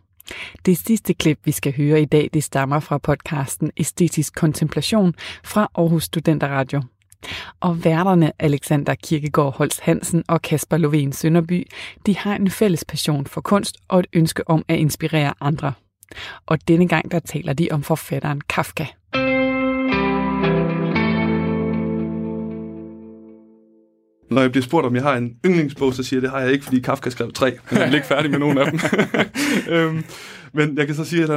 Det sidste klip, vi skal høre i dag, det stammer fra podcasten Æstetisk Kontemplation fra Aarhus Studenterradio. Og værterne Alexander Kirkegaard Holst Hansen og Kasper Löfven Sønderby, de har en fælles passion for kunst og et ønske om at inspirere andre. Og denne gang der taler de om forfatteren Kafka. Når jeg bliver spurgt, om jeg har en yndlingsbog, så siger jeg, det har jeg ikke, fordi Kafka skrev 3. Men jeg er ikke færdig med nogen af dem. Men jeg kan så sige, at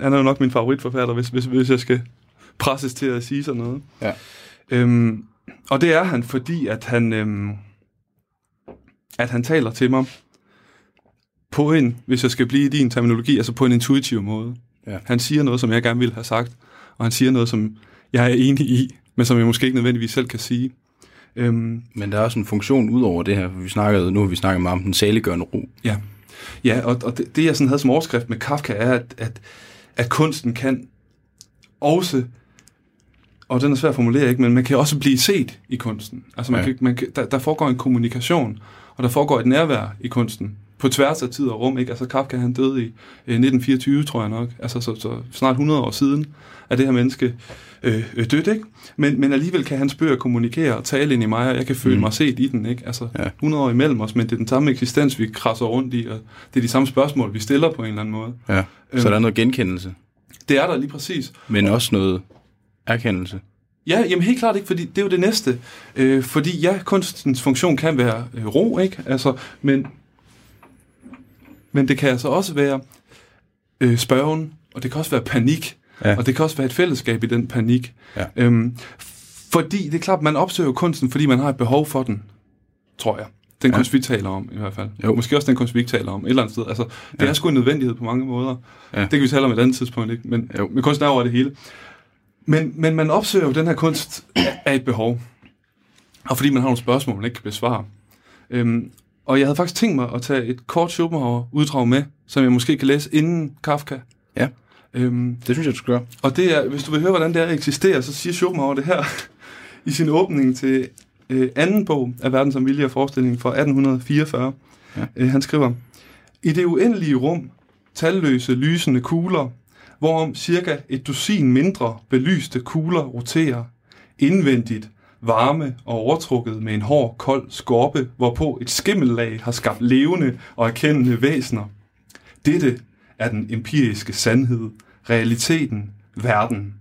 han er nok min favoritforfatter, hvis jeg skal presses til at sige sådan noget. Ja. Og det er han, fordi at han at han taler til mig på en, hvis jeg skal blive i din terminologi, altså på en intuitiv måde. Ja. Han siger noget, som jeg gerne ville have sagt, og han siger noget, som jeg er enig i, men som jeg måske ikke nødvendigvis selv kan sige. Men der er også en funktion ud over det her, for nu har vi snakket meget om den saliggørende ro. Ja, ja, og det jeg sådan havde som overskrift med Kafka er, at kunsten kan også, og den er svær at formulere, ikke, men man kan også blive set i kunsten. Altså der foregår en kommunikation, og der foregår et nærvær i kunsten, på tværs af tid og rum, ikke? Altså Kafka, han døde i 1924, tror jeg nok, altså så snart 100 år siden, at det her menneske dødt, ikke? Men alligevel kan hans bøger kommunikere og tale ind i mig, og jeg kan føle mig set i den, ikke? Altså 100 år imellem os, men det er den samme eksistens, vi krasser rundt i, og det er de samme spørgsmål, vi stiller på en eller anden måde. Ja, så der er noget genkendelse. Det er der lige præcis. Men også noget erkendelse. Ja, jamen helt klart ikke, fordi det er jo det næste. Fordi ja, kunstens funktion kan være ro, ikke? Altså, men det kan altså også være spørgen, og det kan også være panik, og det kan også være et fællesskab i den panik. Ja. Fordi det er klart, man opsøger kunsten, fordi man har et behov for den, tror jeg. Den kunst, vi taler om i hvert fald. Jo. Måske også den kunst, vi ikke taler om et eller andet sted. Altså, det er sgu en nødvendighed på mange måder. Ja. Det kan vi tale om et andet tidspunkt, ikke? Men kunsten er over det hele. Men man opsøger jo den her kunst af et behov. Og fordi man har nogle spørgsmål, man ikke kan besvare. Og jeg havde faktisk tænkt mig at tage et kort Schopenhauer-uddrag med, som jeg måske kan læse inden Kafka. Ja, det synes jeg, du skal gøre. Og det er, hvis du vil høre, hvordan det er, eksisterer, så siger Schopenhauer det her i sin åbning til anden bog af Verden som vilje og forestilling fra 1844. Ja. Han skriver, i det uendelige rum, talløse, lysende kugler, hvorom cirka et dusin mindre belyste kugler roterer, indvendigt, varme og overtrukket med en hård, kold skorpe, hvorpå et skimmellag har skabt levende og erkendende væsener. Dette er den empiriske sandhed, realiteten, verden.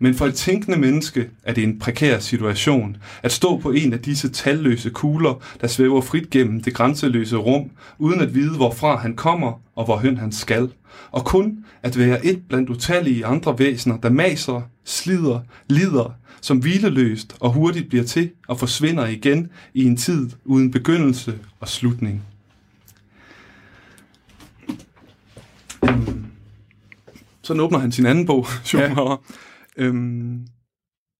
Men for et tænkende menneske er det en prekær situation at stå på en af disse talløse kugler, der svæver frit gennem det grænseløse rum, uden at vide, hvorfra han kommer og hvorhen han skal, og kun at være et blandt utallige andre væsener, der maser, slider, lider, som hvileløst og hurtigt bliver til og forsvinder igen i en tid uden begyndelse og slutning. Sådan åbner han sin anden bog, Schopenhauer. Ja.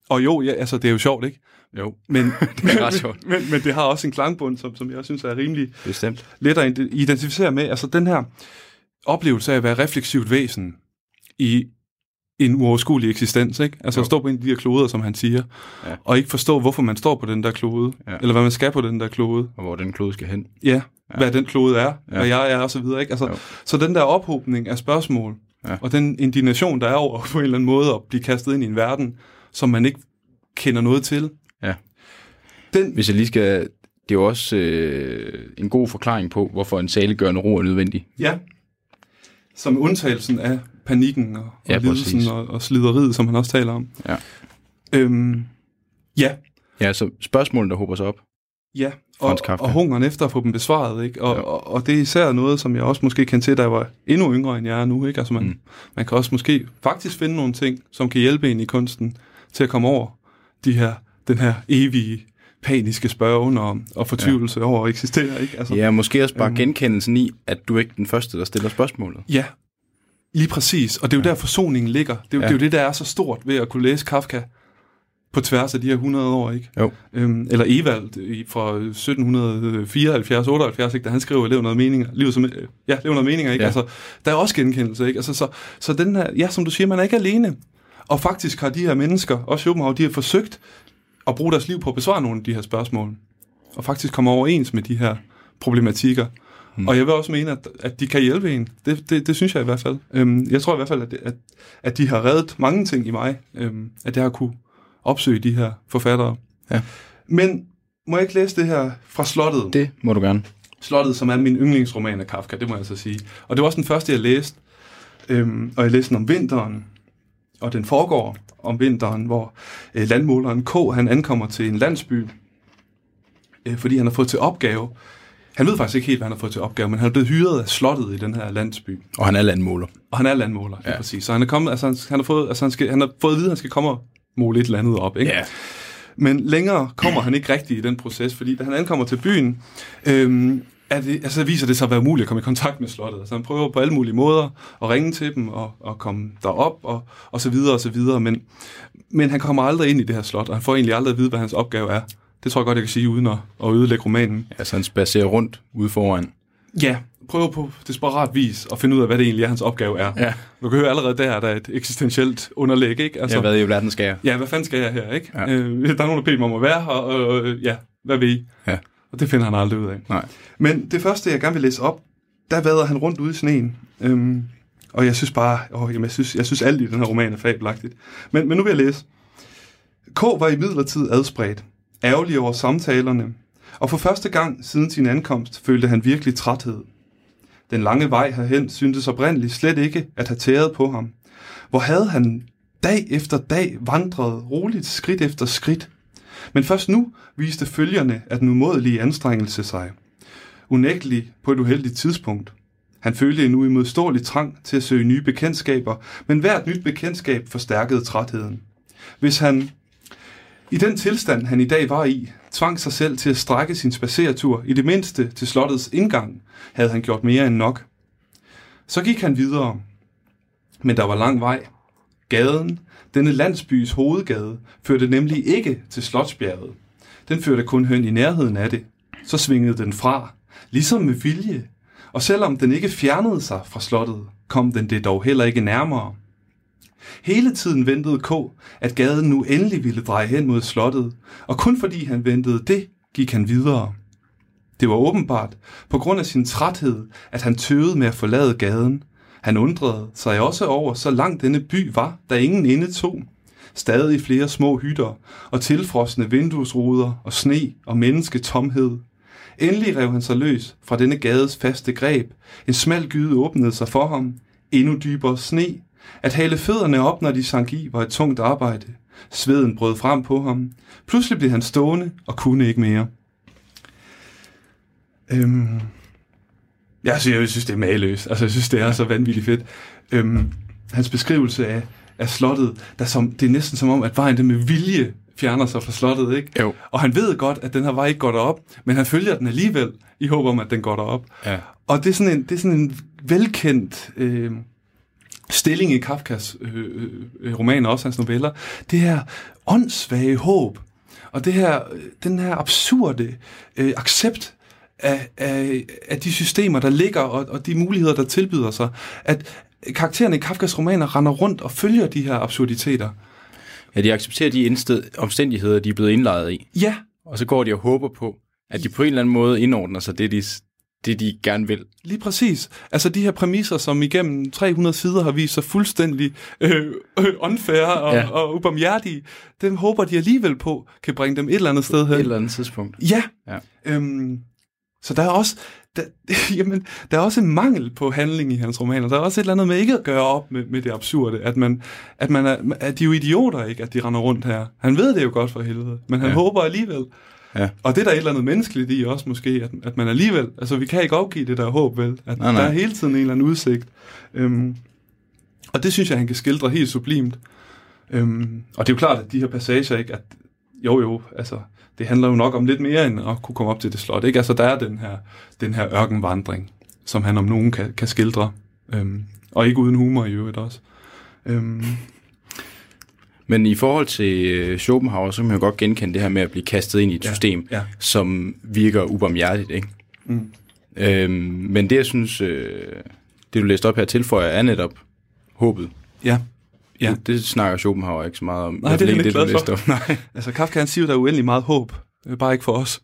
Og jo, ja, altså, det er jo sjovt, ikke? Jo, det er ret sjovt. Men det har også en klangbund, som jeg synes er rimelig let at identificere med. Altså den her oplevelse af at være refleksivt væsen i en uoverskuelig eksistens, ikke? Altså at stå på en af de der kloder, som han siger, og ikke forstå, hvorfor man står på den der klode, eller hvad man skal på den der klode. Og hvor den klode skal hen. Ja, hvad den klode er, hvad jeg er, og så videre, ikke? Altså, så den der ophobning af spørgsmål, og den indignation, der er over på en eller anden måde at blive kastet ind i en verden, som man ikke kender noget til. Ja. Hvis jeg lige skal, det er jo også en god forklaring på, hvorfor en saliggørende ro er nødvendig. Ja, som undtagelsen af panikken og lidelsen og slideriet, som han også taler om. Ja. Ja, så spørgsmålene, der hober sig op. Ja, og hungeren efter at få dem besvaret, ikke? Og det er især noget, som jeg også måske kan se, da jeg var endnu yngre, end jeg er nu, ikke? Altså man kan også måske faktisk finde nogle ting, som kan hjælpe en i kunsten til at komme over den her evige paniske spørgen og fortvivlelse over at eksistere, ikke? Altså, ja, måske også bare genkendelsen i, at du ikke er den første, der stiller spørgsmålet. Ja, lige præcis. Og det er jo der forsoningen ligger. Det er jo det, der er så stort ved at kunne læse Kafka på tværs af de her 100 år, ikke? Jo. Eller Evald fra 1774-78, ikke? Da han skrev at leve noget meninger. Livet som, leve noget meninger, ikke? Ja. Altså, der er også genkendelse, ikke? Altså, så den her, som du siger, man er ikke alene. Og faktisk har de her mennesker, også Schopenhauer, de har forsøgt at bruge deres liv på at besvare nogle af de her spørgsmål. Og faktisk komme overens med de her problematikker. Og jeg vil også mene, at de kan hjælpe en. Det synes jeg i hvert fald. Jeg tror i hvert fald, at de har reddet mange ting i mig, at jeg har kunne opsøge de her forfattere. Ja. Men må jeg ikke læse det her fra Slottet? Det må du gerne. Slottet, som er min yndlingsroman af Kafka, det må jeg altså sige. Og det var også den første, jeg læste. Og jeg læste den om vinteren. Og den foregår om vinteren, hvor landmåleren K, han ankommer til en landsby, fordi han har fået til opgave. Han ved faktisk ikke helt, hvad han har fået til opgave, men han er blevet hyret af slottet i den her landsby. Og han er landmåler. Ja, præcis. Så han er kommet, altså han har fået at vide, at han skal komme og måle et eller andet op, ikke? Ja. Men længere kommer han ikke rigtigt i den proces, fordi da han ankommer til byen, så viser det sig at være muligt at komme i kontakt med slottet. Så altså, han prøver på alle mulige måder at ringe til dem og komme derop og så videre og så videre. Men han kommer aldrig ind i det her slot, og han får egentlig aldrig at vide, hvad hans opgave er. Det tror jeg godt, jeg kan sige, uden at ødelægge romanen. Altså han spacerer rundt ude foran. Ja, prøver på desperat vis at finde ud af, hvad det egentlig er, hans opgave er. Ja. Du kan høre allerede der, der er et eksistentielt underlæg, ikke? Altså, hvad i verden skal jeg? Ja, hvad fanden skal jeg her, ikke? Ja. Der er nogen, der beder mig om at være her, og hvad ved I? Ja. Og det finder han aldrig ud af. Nej. Men det første, jeg gerne vil læse op, der vader han rundt ude i sneen. Og jeg synes bare, jeg synes alt i den her roman er fabelagtigt. Men nu vil jeg læse. K var imidlertid adspredt, ærgerlig over samtalerne, og for første gang siden sin ankomst følte han virkelig træthed. Den lange vej herhen syntes oprindeligt slet ikke at have tæret på ham. Hvor havde han dag efter dag vandret roligt skridt efter skridt. Men først nu viste følgerne af den umådelige anstrengelse sig. Unægtelig på et uheldigt tidspunkt. Han følte en uimodståelig trang til at søge nye bekendtskaber, men hvert nyt bekendtskab forstærkede trætheden. Hvis han i den tilstand, han i dag var i, tvang sig selv til at strække sin spaceretur i det mindste til slottets indgang, havde han gjort mere end nok. Så gik han videre, men der var lang vej. Gaden, denne landsbys hovedgade, førte nemlig ikke til Slotsbjerget. Den førte kun hen i nærheden af det. Så svingede den fra, ligesom med vilje, og selvom den ikke fjernede sig fra slottet, kom den det dog heller ikke nærmere. Hele tiden ventede K, at gaden nu endelig ville dreje hen mod slottet, og kun fordi han ventede det, gik han videre. Det var åbenbart på grund af sin træthed, at han tøvede med at forlade gaden. Han undrede sig også over, så langt denne by var, der ingen indetog. Stadig flere små hytter og tilfrosne vinduesruder og sne og mennesketomhed. Endelig rev han sig løs fra denne gades faste greb. En smal gyde åbnede sig for ham. Endnu dybere sne. At hale fødderne op, når de sank i, var et tungt arbejde. Sveden brød frem på ham. Pludselig blev han stående og kunne ikke mere. Jeg synes, det er mageløst. Altså, jeg synes, det er så vanvittigt fedt. Hans beskrivelse af slottet, det er næsten som om, at vejen der med vilje fjerner sig fra slottet, ikke? Jo. Og han ved godt, at den her vej ikke går derop, men han følger den alligevel i håb om, at den går derop. Ja. Og det er sådan en velkendt stilling i Kafkas romaner, også hans noveller. Det her åndssvage håb, og det her, den her absurde accept af de systemer, der ligger, og de muligheder, der tilbyder sig, at karaktererne i Kafkas romaner render rundt og følger de her absurditeter. Ja, de accepterer de omstændigheder, de er blevet indlejret i. Ja. Og så går de og håber på, at de på en eller anden måde indordner sig det, de gerne vil. Lige præcis. Altså de her præmisser, som igennem 300 sider har vist sig fuldstændig unfair og ubarmhjertige, dem håber de alligevel på, kan bringe dem et eller andet sted hen. Et eller andet tidspunkt. Ja. Så der er også der er også en mangel på handling i hans romaner. Der er også et eller andet med ikke at gøre op med det absurde, at de jo idioter, ikke, at de render rundt her. Han ved det jo godt for helvede, men han håber alligevel. Ja. Og det der er et eller andet menneskeligt i også måske, at man alligevel, altså vi kan ikke opgive det der håb, vel? At nej. Der er hele tiden en eller anden udsigt. Og det synes jeg, han kan skildre helt sublimt. Og det er jo klart, at de her passager, ikke, at altså det handler jo nok om lidt mere end at kunne komme op til det slot, ikke? Altså der er den her ørkenvandring, som han om nogen kan skildre, og ikke uden humor i øvrigt også. Men i forhold til Schopenhauer, så kan man jo godt genkende det her med at blive kastet ind i et system, som virker ubarmhjertigt, ikke? Mm. Men det, jeg synes, det du læste op her tilføjer, er netop håbet. Ja. Ja. Det snakker Schopenhauer ikke så meget om. Nej, det er ikke glad for. Nej. Altså Kafka, han siger jo, der er uendelig meget håb. Bare ikke for os.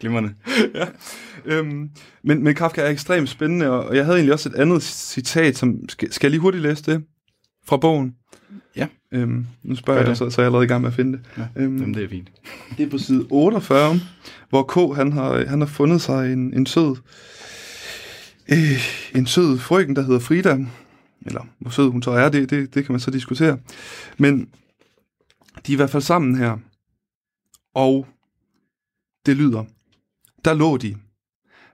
Glimrende. Ja. Men Kafka er ekstremt spændende, og jeg havde egentlig også et andet citat, som skal jeg lige hurtigt læse det? Fra bogen? Ja. Nu spørger jeg dig, så er jeg allerede i gang med at finde det. Ja. Det er fint. Det er på side 48, hvor K, han har fundet sig en sød frøken, der hedder Frida. Eller hvor sød hun så er, det kan man så diskutere. Men de er i hvert fald sammen her. Og det lyder. Der lå de.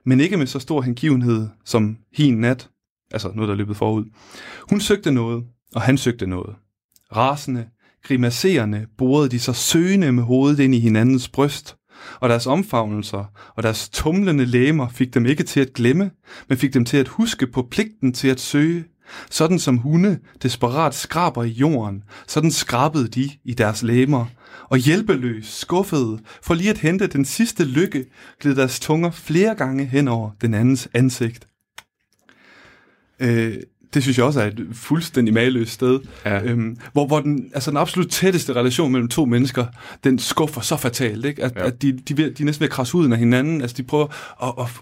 Men ikke med så stor hengivenhed som hin nat. Altså noget, der løbet forud. Hun søgte noget, og han søgte noget. Rasende, Grimaserende borede de sig søgende med hovedet ind i hinandens bryst, og deres omfavnelser og deres tumlende læmer fik dem ikke til at glemme, men fik dem til at huske på pligten til at søge. Sådan som hunde desperat skraber i jorden, sådan skrabede de i deres læmer, og hjælpeløs, skuffede, for lige at hente den sidste lykke, gled deres tunger flere gange hen over den andens ansigt. Det synes jeg også er et fuldstændig mageløst sted, ja. Hvor den absolut tætteste relation mellem to mennesker, den skuffer så fatalt, ikke? At de er næsten ved at krasse huden af hinanden, altså de prøver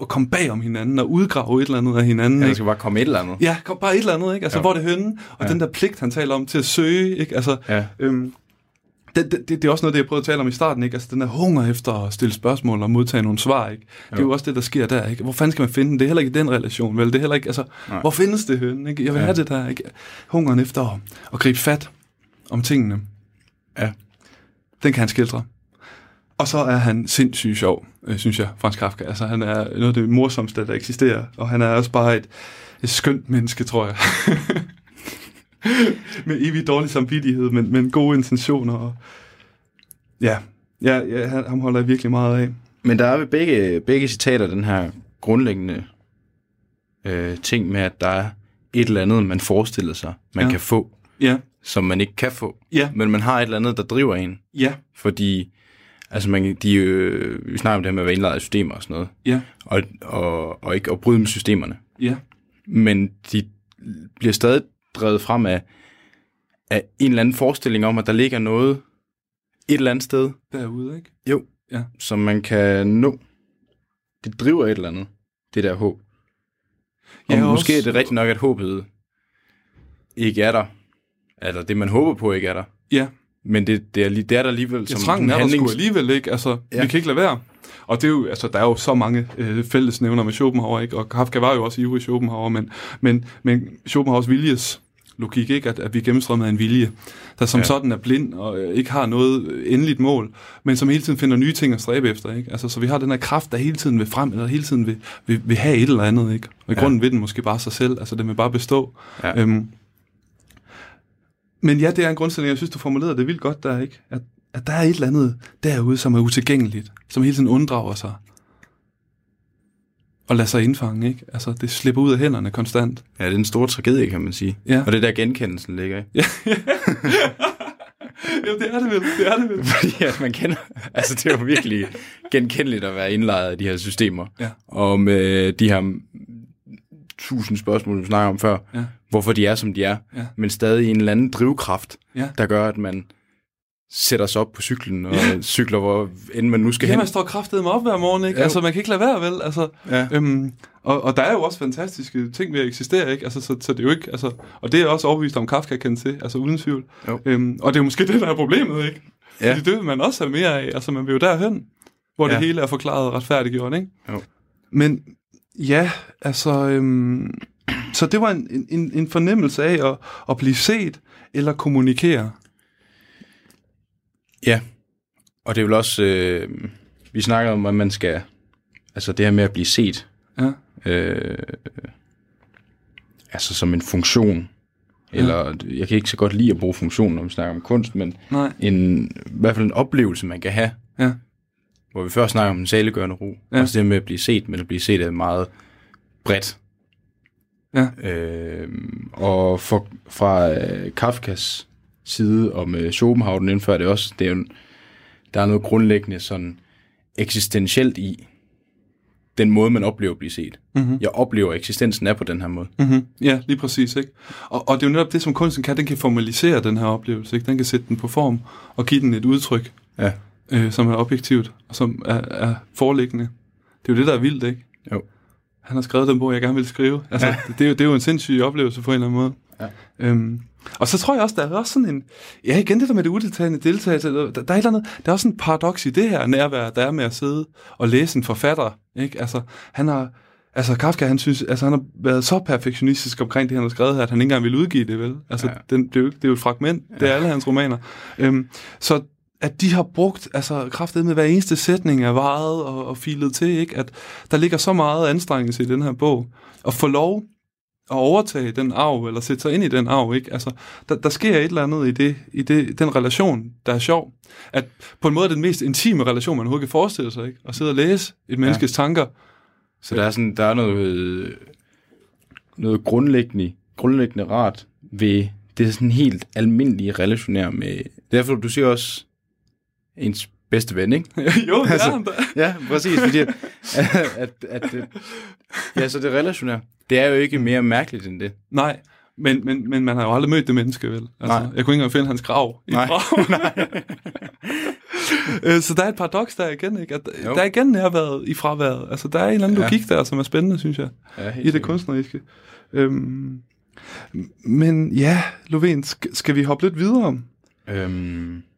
at komme bag om hinanden og udgrave et eller andet af hinanden. Ja, de skal bare komme et eller andet. Ja, bare et eller andet, ikke? Altså jo. Hvor er det henne? Og den der pligt, han taler om til at søge, ikke? Altså... Ja. Det er også noget, det jeg prøvede at tale om i starten, ikke? Altså den der hunger efter at stille spørgsmål og modtage nogle svar, ikke? Det er jo også det, der sker der, ikke? Hvor fanden skal man finde den? Det er heller ikke den relation, vel? Det er heller ikke, altså, nej. Hvor findes det henne, ikke? Jeg vil have det der, ikke? Hungeren efter at gribe fat om tingene. Ja. Den kan han skildre. Og så er han sindssygt sjov, synes jeg, Franz Kafka. Altså han er noget af det morsomste, der eksisterer, og han er også bare et skønt menneske, tror jeg. Med evig dårlig samvittighed, men gode intentioner. Og ja, ham holder jeg virkelig meget af. Men der er ved begge citater den her grundlæggende ting med, at der er et eller andet, man forestiller sig, man kan få, som man ikke kan få. Ja. Men man har et eller andet, der driver en. Ja. Fordi altså vi snakker om det her med at være indlejret i systemer og sådan noget. Ja. Og ikke at bryde med systemerne. Ja. Men de bliver stadig drevet frem af en eller anden forestilling om, at der ligger noget et eller andet sted. Derude, ikke? Jo, som man kan nå. Det driver et eller andet, det der håb. Og måske er det rigtigt nok, at håbet ikke er der. Eller det, man håber på, ikke er der. Ja. Men det er der alligevel. Som trangen er der sgu alligevel, ikke? Altså, vi kan ikke lade være. Og det er jo, altså, der er jo så mange fællesnævner med Schopenhauer, ikke? Og Kafka var jo også ivrig Schopenhauer, men Schopenhauers viljes logik, ikke? At vi er gennemstrømmet af en vilje, der som sådan er blind og ikke har noget endeligt mål, men som hele tiden finder nye ting at stræbe efter, ikke? Altså, så vi har den her kraft, der hele tiden vil frem, eller hele tiden vil have et eller andet, ikke? Og i grunden vil den måske bare sig selv, altså den vil bare bestå. Ja. Men ja, det er en grundstilling, jeg synes, du formulerede det vildt godt der, ikke? At der er et eller andet derude, som er utilgængeligt, som hele tiden unddrager sig og lader sig indfange, ikke? Altså, det slipper ud af hænderne konstant. Ja, det er en stor tragedie, kan man sige. Ja. Og det der genkendelsen ligger i. Ja. Jamen, det er det vel. Fordi at man kender, altså det er jo virkelig genkendeligt at være indlejret i de her systemer. Ja. Og med de her 1000 spørgsmål, vi snakker om før, hvorfor de er, som de er, men stadig en eller anden drivkraft, der gør, at man sætter sig op på cyklen og cykler, hvor end man nu skal hen. Man står kraftedeme op hver morgen, ikke? Altså, man kan ikke lade være, vel? Altså, og der er jo også fantastiske ting ved at eksistere, ikke? Altså, så det er jo ikke, altså, og det er også overbevist om Kafka kan se, altså uden tvivl. Og det er måske det, der er problemet, ikke? Ja. Fordi det vil man også have mere af, altså man vil jo derhen, hvor det hele er forklaret og retfærdiggjort, ikke? Jo. Men ja, altså, så det var en fornemmelse af at blive set eller kommunikere. Ja, og det er vel også, vi snakker om, at man skal, altså det her med at blive set, altså som en funktion, eller jeg kan ikke så godt lide at bruge funktionen, når vi snakker om kunst, men i hvert fald en oplevelse, man kan have, hvor vi før snakker om en saliggørende ro, altså det her med at blive set, men at blive set er meget bredt. Ja. Og fra Kafkas side, og med Schopenhauer indfører det også, det er jo, der er noget grundlæggende sådan eksistentielt i den måde, man oplever at blive set. Mm-hmm. Jeg oplever, at eksistensen er på den her måde. Mm-hmm. Ja, lige præcis, ikke? Og det er jo netop det, som kunsten kan, den kan formalisere den her oplevelse, ikke? Den kan sætte den på form og give den et udtryk, som er objektivt, og som er foreliggende. Det er jo det, der er vildt, ikke? Jo. Han har skrevet den bog, jeg gerne vil skrive. Altså, det er jo en sindssyg oplevelse på en eller anden måde. Ja. Og så tror jeg også, der er også sådan en... Ja, igen det der med det udeltagende deltagelse. Der er et eller andet... Der er også en paradoks i det her nærvær, der er med at sidde og læse en forfatter, ikke? Altså, han har... Altså, Kafka, han synes... Altså, han har været så perfektionistisk omkring det, han har skrevet her, at han ikke engang ville udgive det, vel? Altså, det er jo et fragment. Ja. Det er alle hans romaner. Så at de har brugt altså kraftet med hver eneste sætning er varet og filet til, ikke? At der ligger så meget anstrengelse i den her bog. Og få lov at overtage den arv, eller sætte sig ind i den arv, ikke? Altså, der sker et eller andet i den relation, der er sjov. At på en måde den mest intime relation, man overhovedet kan forestille sig, ikke? At sidde og læse et menneskes tanker. Så der er noget grundlæggende rart ved det sådan helt almindelige relationær med... Derfor, du siger også ens bedste ven, ikke? Jo, det altså, er ja, præcis, fordi så det relationær. Det er jo ikke mere mærkeligt end det. Nej, men man har jo aldrig mødt det menneske, vel? Altså, nej. Jeg kunne ikke engang finde hans grav. Nej. Så der er et paradoks der igen, ikke? At der igen er været i fraværet. Altså, der er en eller anden logik der, som er spændende, synes jeg, i det kunstneriske. Men ja, Löfven, skal vi hoppe lidt videre?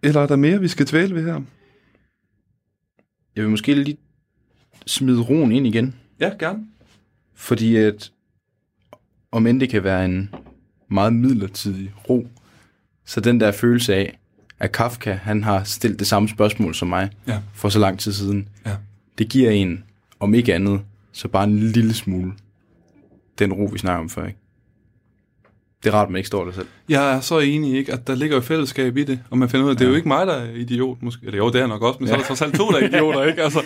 Eller er der mere, vi skal tvæle ved her? Jeg vil måske lige smide roen ind igen. Ja, gerne. Fordi at, om end det kan være en meget midlertidig ro, så den der følelse af, at Kafka, han har stillet det samme spørgsmål som mig for så lang tid siden, det giver en, om ikke andet, så bare en lille smule den ro, vi snakker om før, ikke? Det er rart, man ikke står der selv. Jeg er så enig, ikke, at der ligger jo fællesskab i det, og man finder ud af, at det er jo ikke mig, der er idiot, måske. Eller jo, det er nok også, men så er der trods alt to, der er idioter, ikke? Altså,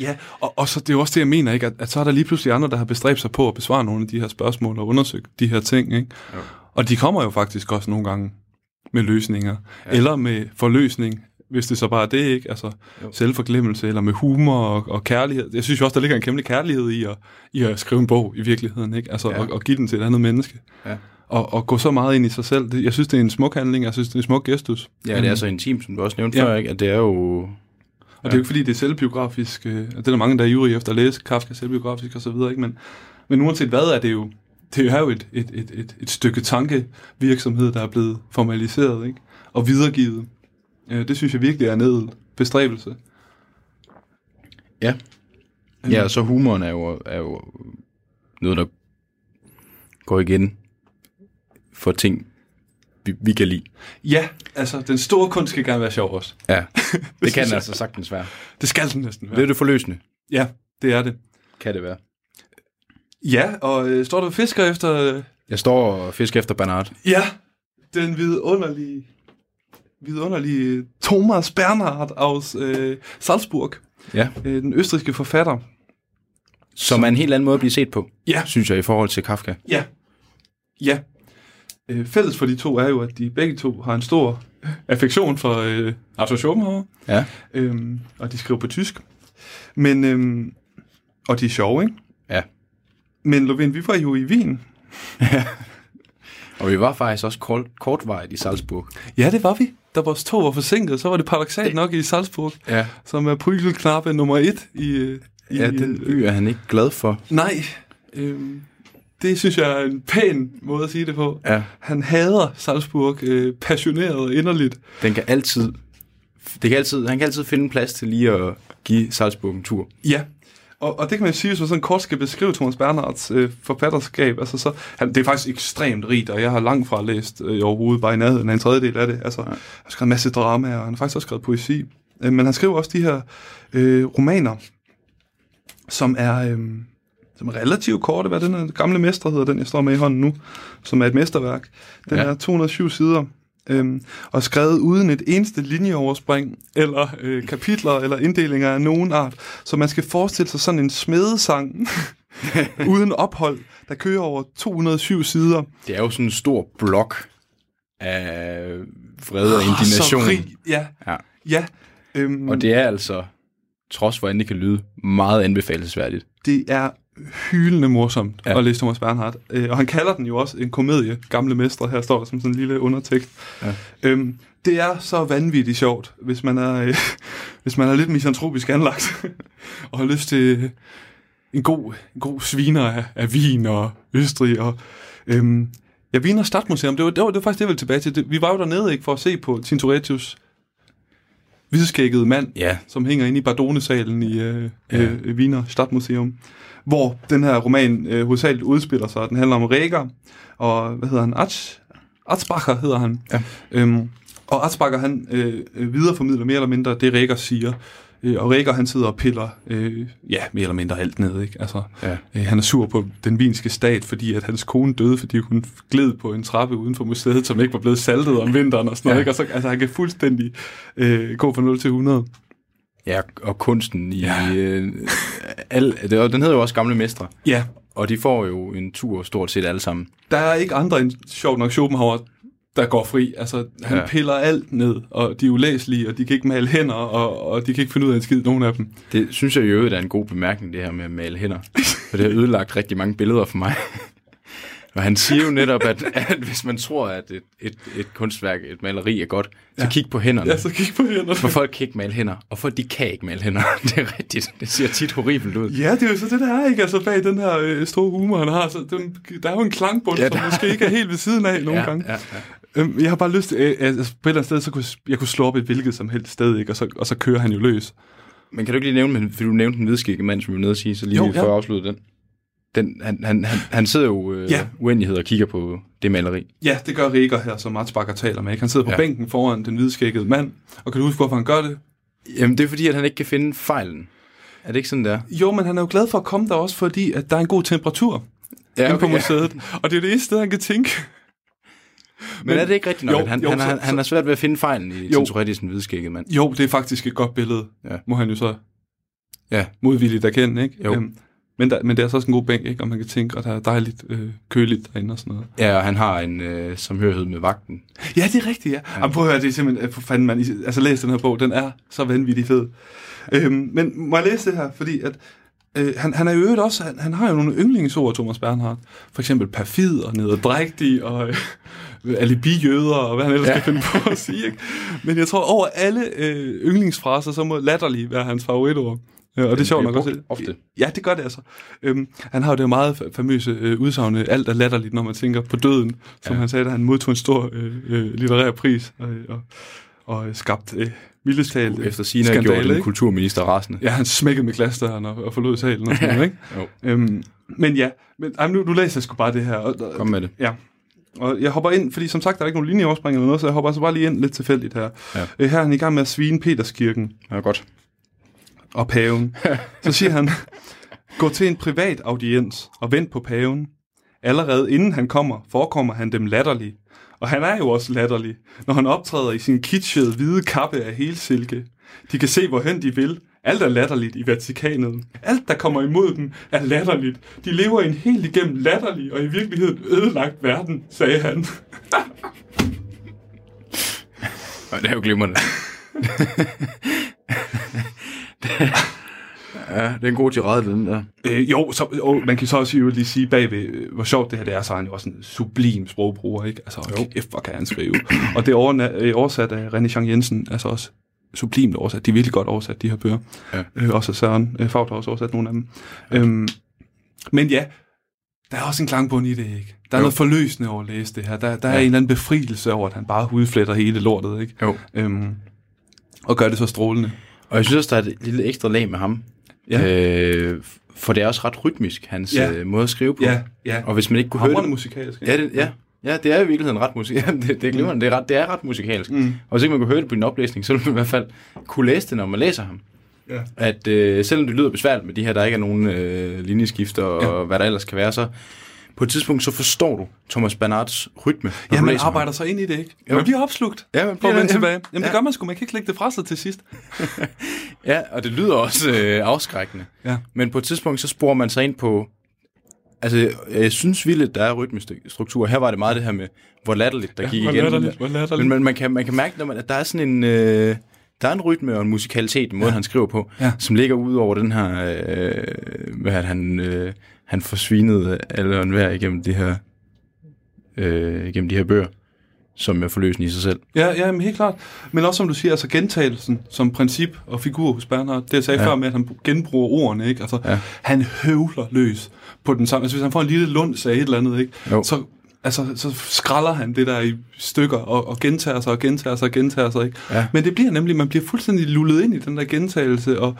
ja, og så det er jo også det, jeg mener, ikke, at så er der lige pludselig andre, der har bestræbt sig på at besvare nogle af de her spørgsmål og undersøge de her ting, ikke? Ja. Og de kommer jo faktisk også nogle gange med løsninger, eller med forløsning, hvis det så bare er det, ikke? Altså selvforglemmelse, eller med humor og kærlighed. Jeg synes jo også, der ligger en kæmpe kærlighed i at skrive en bog i virkeligheden, ikke? Altså og give den til et andet menneske. Ja. Og gå så meget ind i sig selv. Jeg synes, det er en smuk handling, jeg synes, det er en smuk gestus. Ja, det er så intimt, som du også nævnte før, ikke? At det er jo... Og det er jo ikke, fordi det er selvbiografisk, og det er der mange, der er ivrige efter at læse Kafka selvbiografisk og så videre, ikke? Men uanset hvad, er det jo... Det er jo et stykke tankevirksomhed, der er blevet formaliseret, ikke? Og videregivet. Det synes jeg virkelig er en bestræbelse. Ja. Ja, og så humoren er jo noget, der går igen for ting, vi kan lide. Ja, altså den store kunst skal gerne være sjov også. Ja, det kan den altså sagtens være. Det skal den næsten være. Det er det forløsende. Ja, det er det. Kan det være. Ja, og står du og fisker efter... Jeg står og fisker efter Bernhard. Ja, den vidunderlige Thomas Bernhard aus Salzburg. Ja. Den østrigske forfatter. Som er en helt anden måde at blive set på, synes jeg, i forhold til Kafka. Ja. Ja. Fælles for de to er jo, at de begge to har en stor affektion for Arthur Schopenhauer. Ja. Og de skriver på tysk. Men, og de er sjove, ikke? Ja. Men Löfven, vi var jo i Wien. Ja. Og vi var faktisk også kortvarigt i Salzburg. Ja, det var vi. Da vores tog var forsinket, så var det paradoksalt nok i Salzburg, som er prygelknappe nummer 1 i... Ja, den by er han ikke glad for. Nej, det synes jeg er en pæn måde at sige det på. Ja. Han hader Salzburg passioneret og inderligt. Han kan altid finde plads til lige at give Salzburg en tur. Ja. Og det kan man jo sige, hvis man sådan kort skal beskrive Thomas Bernhards forfatterskab. Altså, det er faktisk ekstremt rigt, og jeg har langt fra læst overhovedet bare i nærheden af en tredjedel af det. Altså, han har skrevet en masse drama, og han har faktisk også skrevet poesi. Men han skriver også de her romaner, som er relativt korte. Hvad den her Gamle Mestre hedder, den jeg står med i hånden nu, som er et mesterværk. Den er 207 sider. Og skrevet uden et eneste linjeoverspring eller kapitler eller inddelinger af nogen art, så man skal forestille sig sådan en smedesang uden ophold, der kører over 207 sider. Det er jo sådan en stor blok af vrede og indignation. Og det er altså, trods hvordan det kan lyde, meget anbefalesværdigt. Det er hylende morsomt at læse Thomas Bernhard. Og han kalder den jo også en komedie, Gamle Mestre. Her står der som sådan en lille undertekst. Ja. Det er så vanvittigt sjovt, hvis man er, lidt misantropisk anlagt, og har lyst til en god sviner af Wien og Østrig. Og, Wiener Stadtmuseum, det var faktisk det, jeg ville tilbage til. Vi var jo dernede ikke, for at se på Tintorettos hvidskækkede mand, som hænger inde i Bardonesalen i Wiener Stadtmuseum, hvor den her roman hovedsageligt udspiller sig. Den handler om Ræger, og hvad hedder han? Atzbacher hedder han. Ja. Og Atzbacher, han videreformidler mere eller mindre det, Ræger siger Og Rikker, han sidder og piller, mere eller mindre alt ned, ikke? Altså, ja. Han er sur på den vinske stat, fordi at hans kone døde, fordi hun gled på en trappe uden for museet, som ikke var blevet saltet om vinteren og sådan noget, ikke? Og så, altså, han kan fuldstændig gå fra 0 til 100. Ja, og kunsten i... Ja. Den hedder jo også Gamle Mestre. Ja. Og de får jo en tur stort set alle sammen. Der er ikke andre end, sjovt nok, Schopenhauer, der går fri. Altså, han piller alt ned, og de er ulæselige, og de kan ikke male hænder, og de kan ikke finde ud af en skid, nogen af dem. Det synes jeg i øvrigt er en god bemærkning, det her med at male hænder. For det har ødelagt rigtig mange billeder for mig. Og han siger jo netop, at hvis man tror, at et kunstværk, et maleri er godt, så kig på hænderne. Ja, så kig på hænderne. For folk kan ikke male hænder, og folk de kan ikke male hænder. Det er rigtigt. Det ser tit horribelt ud. Ja, det er jo så det, der er, ikke? Altså bag den her store humor, han har, så der er jo en klangbund, som måske ikke er helt ved siden af nogle gange. Ja, ja. Jeg har bare lyst, altså på et eller andet sted, så kunne jeg slå op et hvilket som helst sted, ikke? Og så kører han jo løs. Men kan du ikke lige nævne, fordi du nævnte den hvidskægge mand, som vi var nede og sige, så lige for at afslutte den. Han sidder jo uendelighed og kigger på det maleri. Ja, det gør Rikker her, som Martsbakker taler med. Ikke? Han sidder på bænken foran den hvidskækkede mand, og kan du huske, hvorfor han gør det? Jamen, det er fordi, at han ikke kan finde fejlen. Er det ikke sådan, der? Jo, men han er jo glad for at komme der også, fordi at der er en god temperatur inde på museet. Og det er det eneste sted, han kan tænke. Men er det ikke rigtigt nok? Han har svært ved at finde fejlen i Tintorettis den hvidskækkede mand. Jo, det er faktisk et godt billede, må han jo så modvilligt erkende, ikke? Jo. Men det er så også en god bænk, ikke? Og man kan tænke, at der er dejligt køligt derinde og sådan noget. Ja, og han har en samhørighed med vagten. Ja, det er rigtigt, ja. Jamen, prøv at høre, det er simpelthen... Fanden, man, altså, læs den her bog, den er så vanvittig fed. Men må jeg læse det her? Fordi at, han er jo øvrigt også... Han har jo nogle yndlingsord, Thomas Bernhard. For eksempel perfid og nederdrægtig og alibijøder og hvad han ellers kan finde på at sige, ikke? Men jeg tror, over alle yndlingsfraser, så må latterlig være hans favoritord. Ja, og det er sjovt nok også. Ofte. Ja, det gør det altså. Han har jo det meget famøse udsagn, alt er latterligt, når man tænker på døden, som han sagde, da han modtog en stor litterær pris og skabt mildest talt efter sine skandale, gjorde den kulturminister rasende. Ja, han smækkede med glasdøren og forlod salen og sådan noget, ikke? Nu læser jeg sgu bare det her. Kom med det. Ja. Og jeg hopper ind, fordi som sagt, der er ikke nogen linjeoverspring eller noget, så jeg hopper altså bare lige ind lidt tilfældigt her. Ja. Her er han i gang med at svine Peterskirken. Ja, godt. Og paven. Så siger han, gå til en privat audiens og vent på paven. Allerede inden han kommer, forekommer han dem latterlig. Og han er jo også latterlig, når han optræder i sin kitschede hvide kappe af helsilke. De kan se, hvorhen de vil. Alt er latterligt i Vatikanet. Alt, der kommer imod dem, er latterligt. De lever i en helt igennem latterlig og i virkeligheden ødelagt verden, sagde han. Det er jo glimrende. Ja, det er en god tirade, den der. Man kan så også lige sige bagved, hvor sjovt det her det er, så er han jo også en sublim sprogbruger, ikke? Altså, hvor kan han skrive. Og det er oversat af René Jean Jensen, altså også sublimt oversat. De er virkelig godt oversat, de her bøger. Ja. Også Søren Favre har også oversat nogle af dem. Ja. Der er også en klangbund i det, ikke? Der er noget forløsende over at læse det her. Der er en eller anden befrielse over, at han bare hudfletter hele lortet, ikke? Jo. Og gør det så strålende. Og jeg synes også, der er et lille ekstra lag med ham. Ja. For det er også ret rytmisk, hans måde at skrive på. Ja, ja. Og hvis man ikke kunne høre det... musikalsk. Ja. Ja, det er i virkeligheden ret musikalsk. Det er ret musikalsk. Mm. Og hvis ikke man kunne høre det på en oplæsning, så ville man i hvert fald kunne læse det, når man læser ham. Ja. At selvom det lyder besværligt med de her, der ikke er nogen linjeskifter og hvad der ellers kan være, så... På et tidspunkt, så forstår du Thomas Bernhards rytme. Ja, man arbejder sig ind i det, ikke? Man bliver opslugt. Ja, man bliver tilbage. Jamen, det gør man sgu. Man kan ikke lægge det fra sig til sidst. Ja, og det lyder også afskrækkende. Ja. Men på et tidspunkt, så sporer man sig ind på... Altså, jeg synes vildt, der er rytmestruktur. Her var det meget det her med, hvor latterligt der gik igen. Men man kan mærke, når man, at der er sådan en... Der er en rytme og en musikalitet, den måde, han skriver på, som ligger ud over den her, at han forsvinede alle og enhver igennem de her bøger, som er forløsende i sig selv. Ja, men helt klart. Men også som du siger, altså gentagelsen som princip og figur hos Bernhard, det jeg sagde før med, at han genbruger ordene, ikke? Altså, han høvler løs på den samme. Altså hvis han får en lille lund, sagde et eller andet, ikke? Jo. Så altså så skralder han det der i stykker og gentager sig og gentager sig og gentager sig, ikke? Ja. Men det bliver nemlig, man bliver fuldstændig lullet ind i den der gentagelse og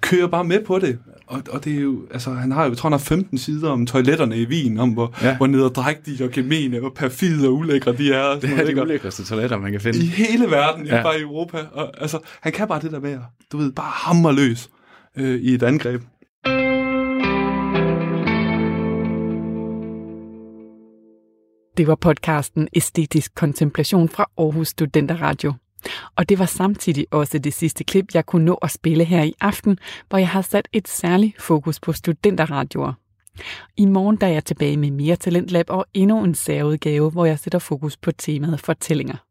kører bare med på det. Og det er jo, altså han har jo, jeg tror han har 15 sider om toiletterne i Wien, om hvor nederdrægtige og gemene og perfide og ulækre de er. Det er de ulækreste toiletter, man kan finde. I hele verden, ikke bare i Europa. Og, altså, han kan bare det der med at, du ved, bare hammerløs i et angreb. Det var podcasten Æstetisk Kontemplation fra Aarhus Studenterradio. Og det var samtidig også det sidste klip, jeg kunne nå at spille her i aften, hvor jeg har sat et særligt fokus på studenterradioer. I morgen er jeg tilbage med mere Talentlab og endnu en særudgave, hvor jeg sætter fokus på temaet fortællinger.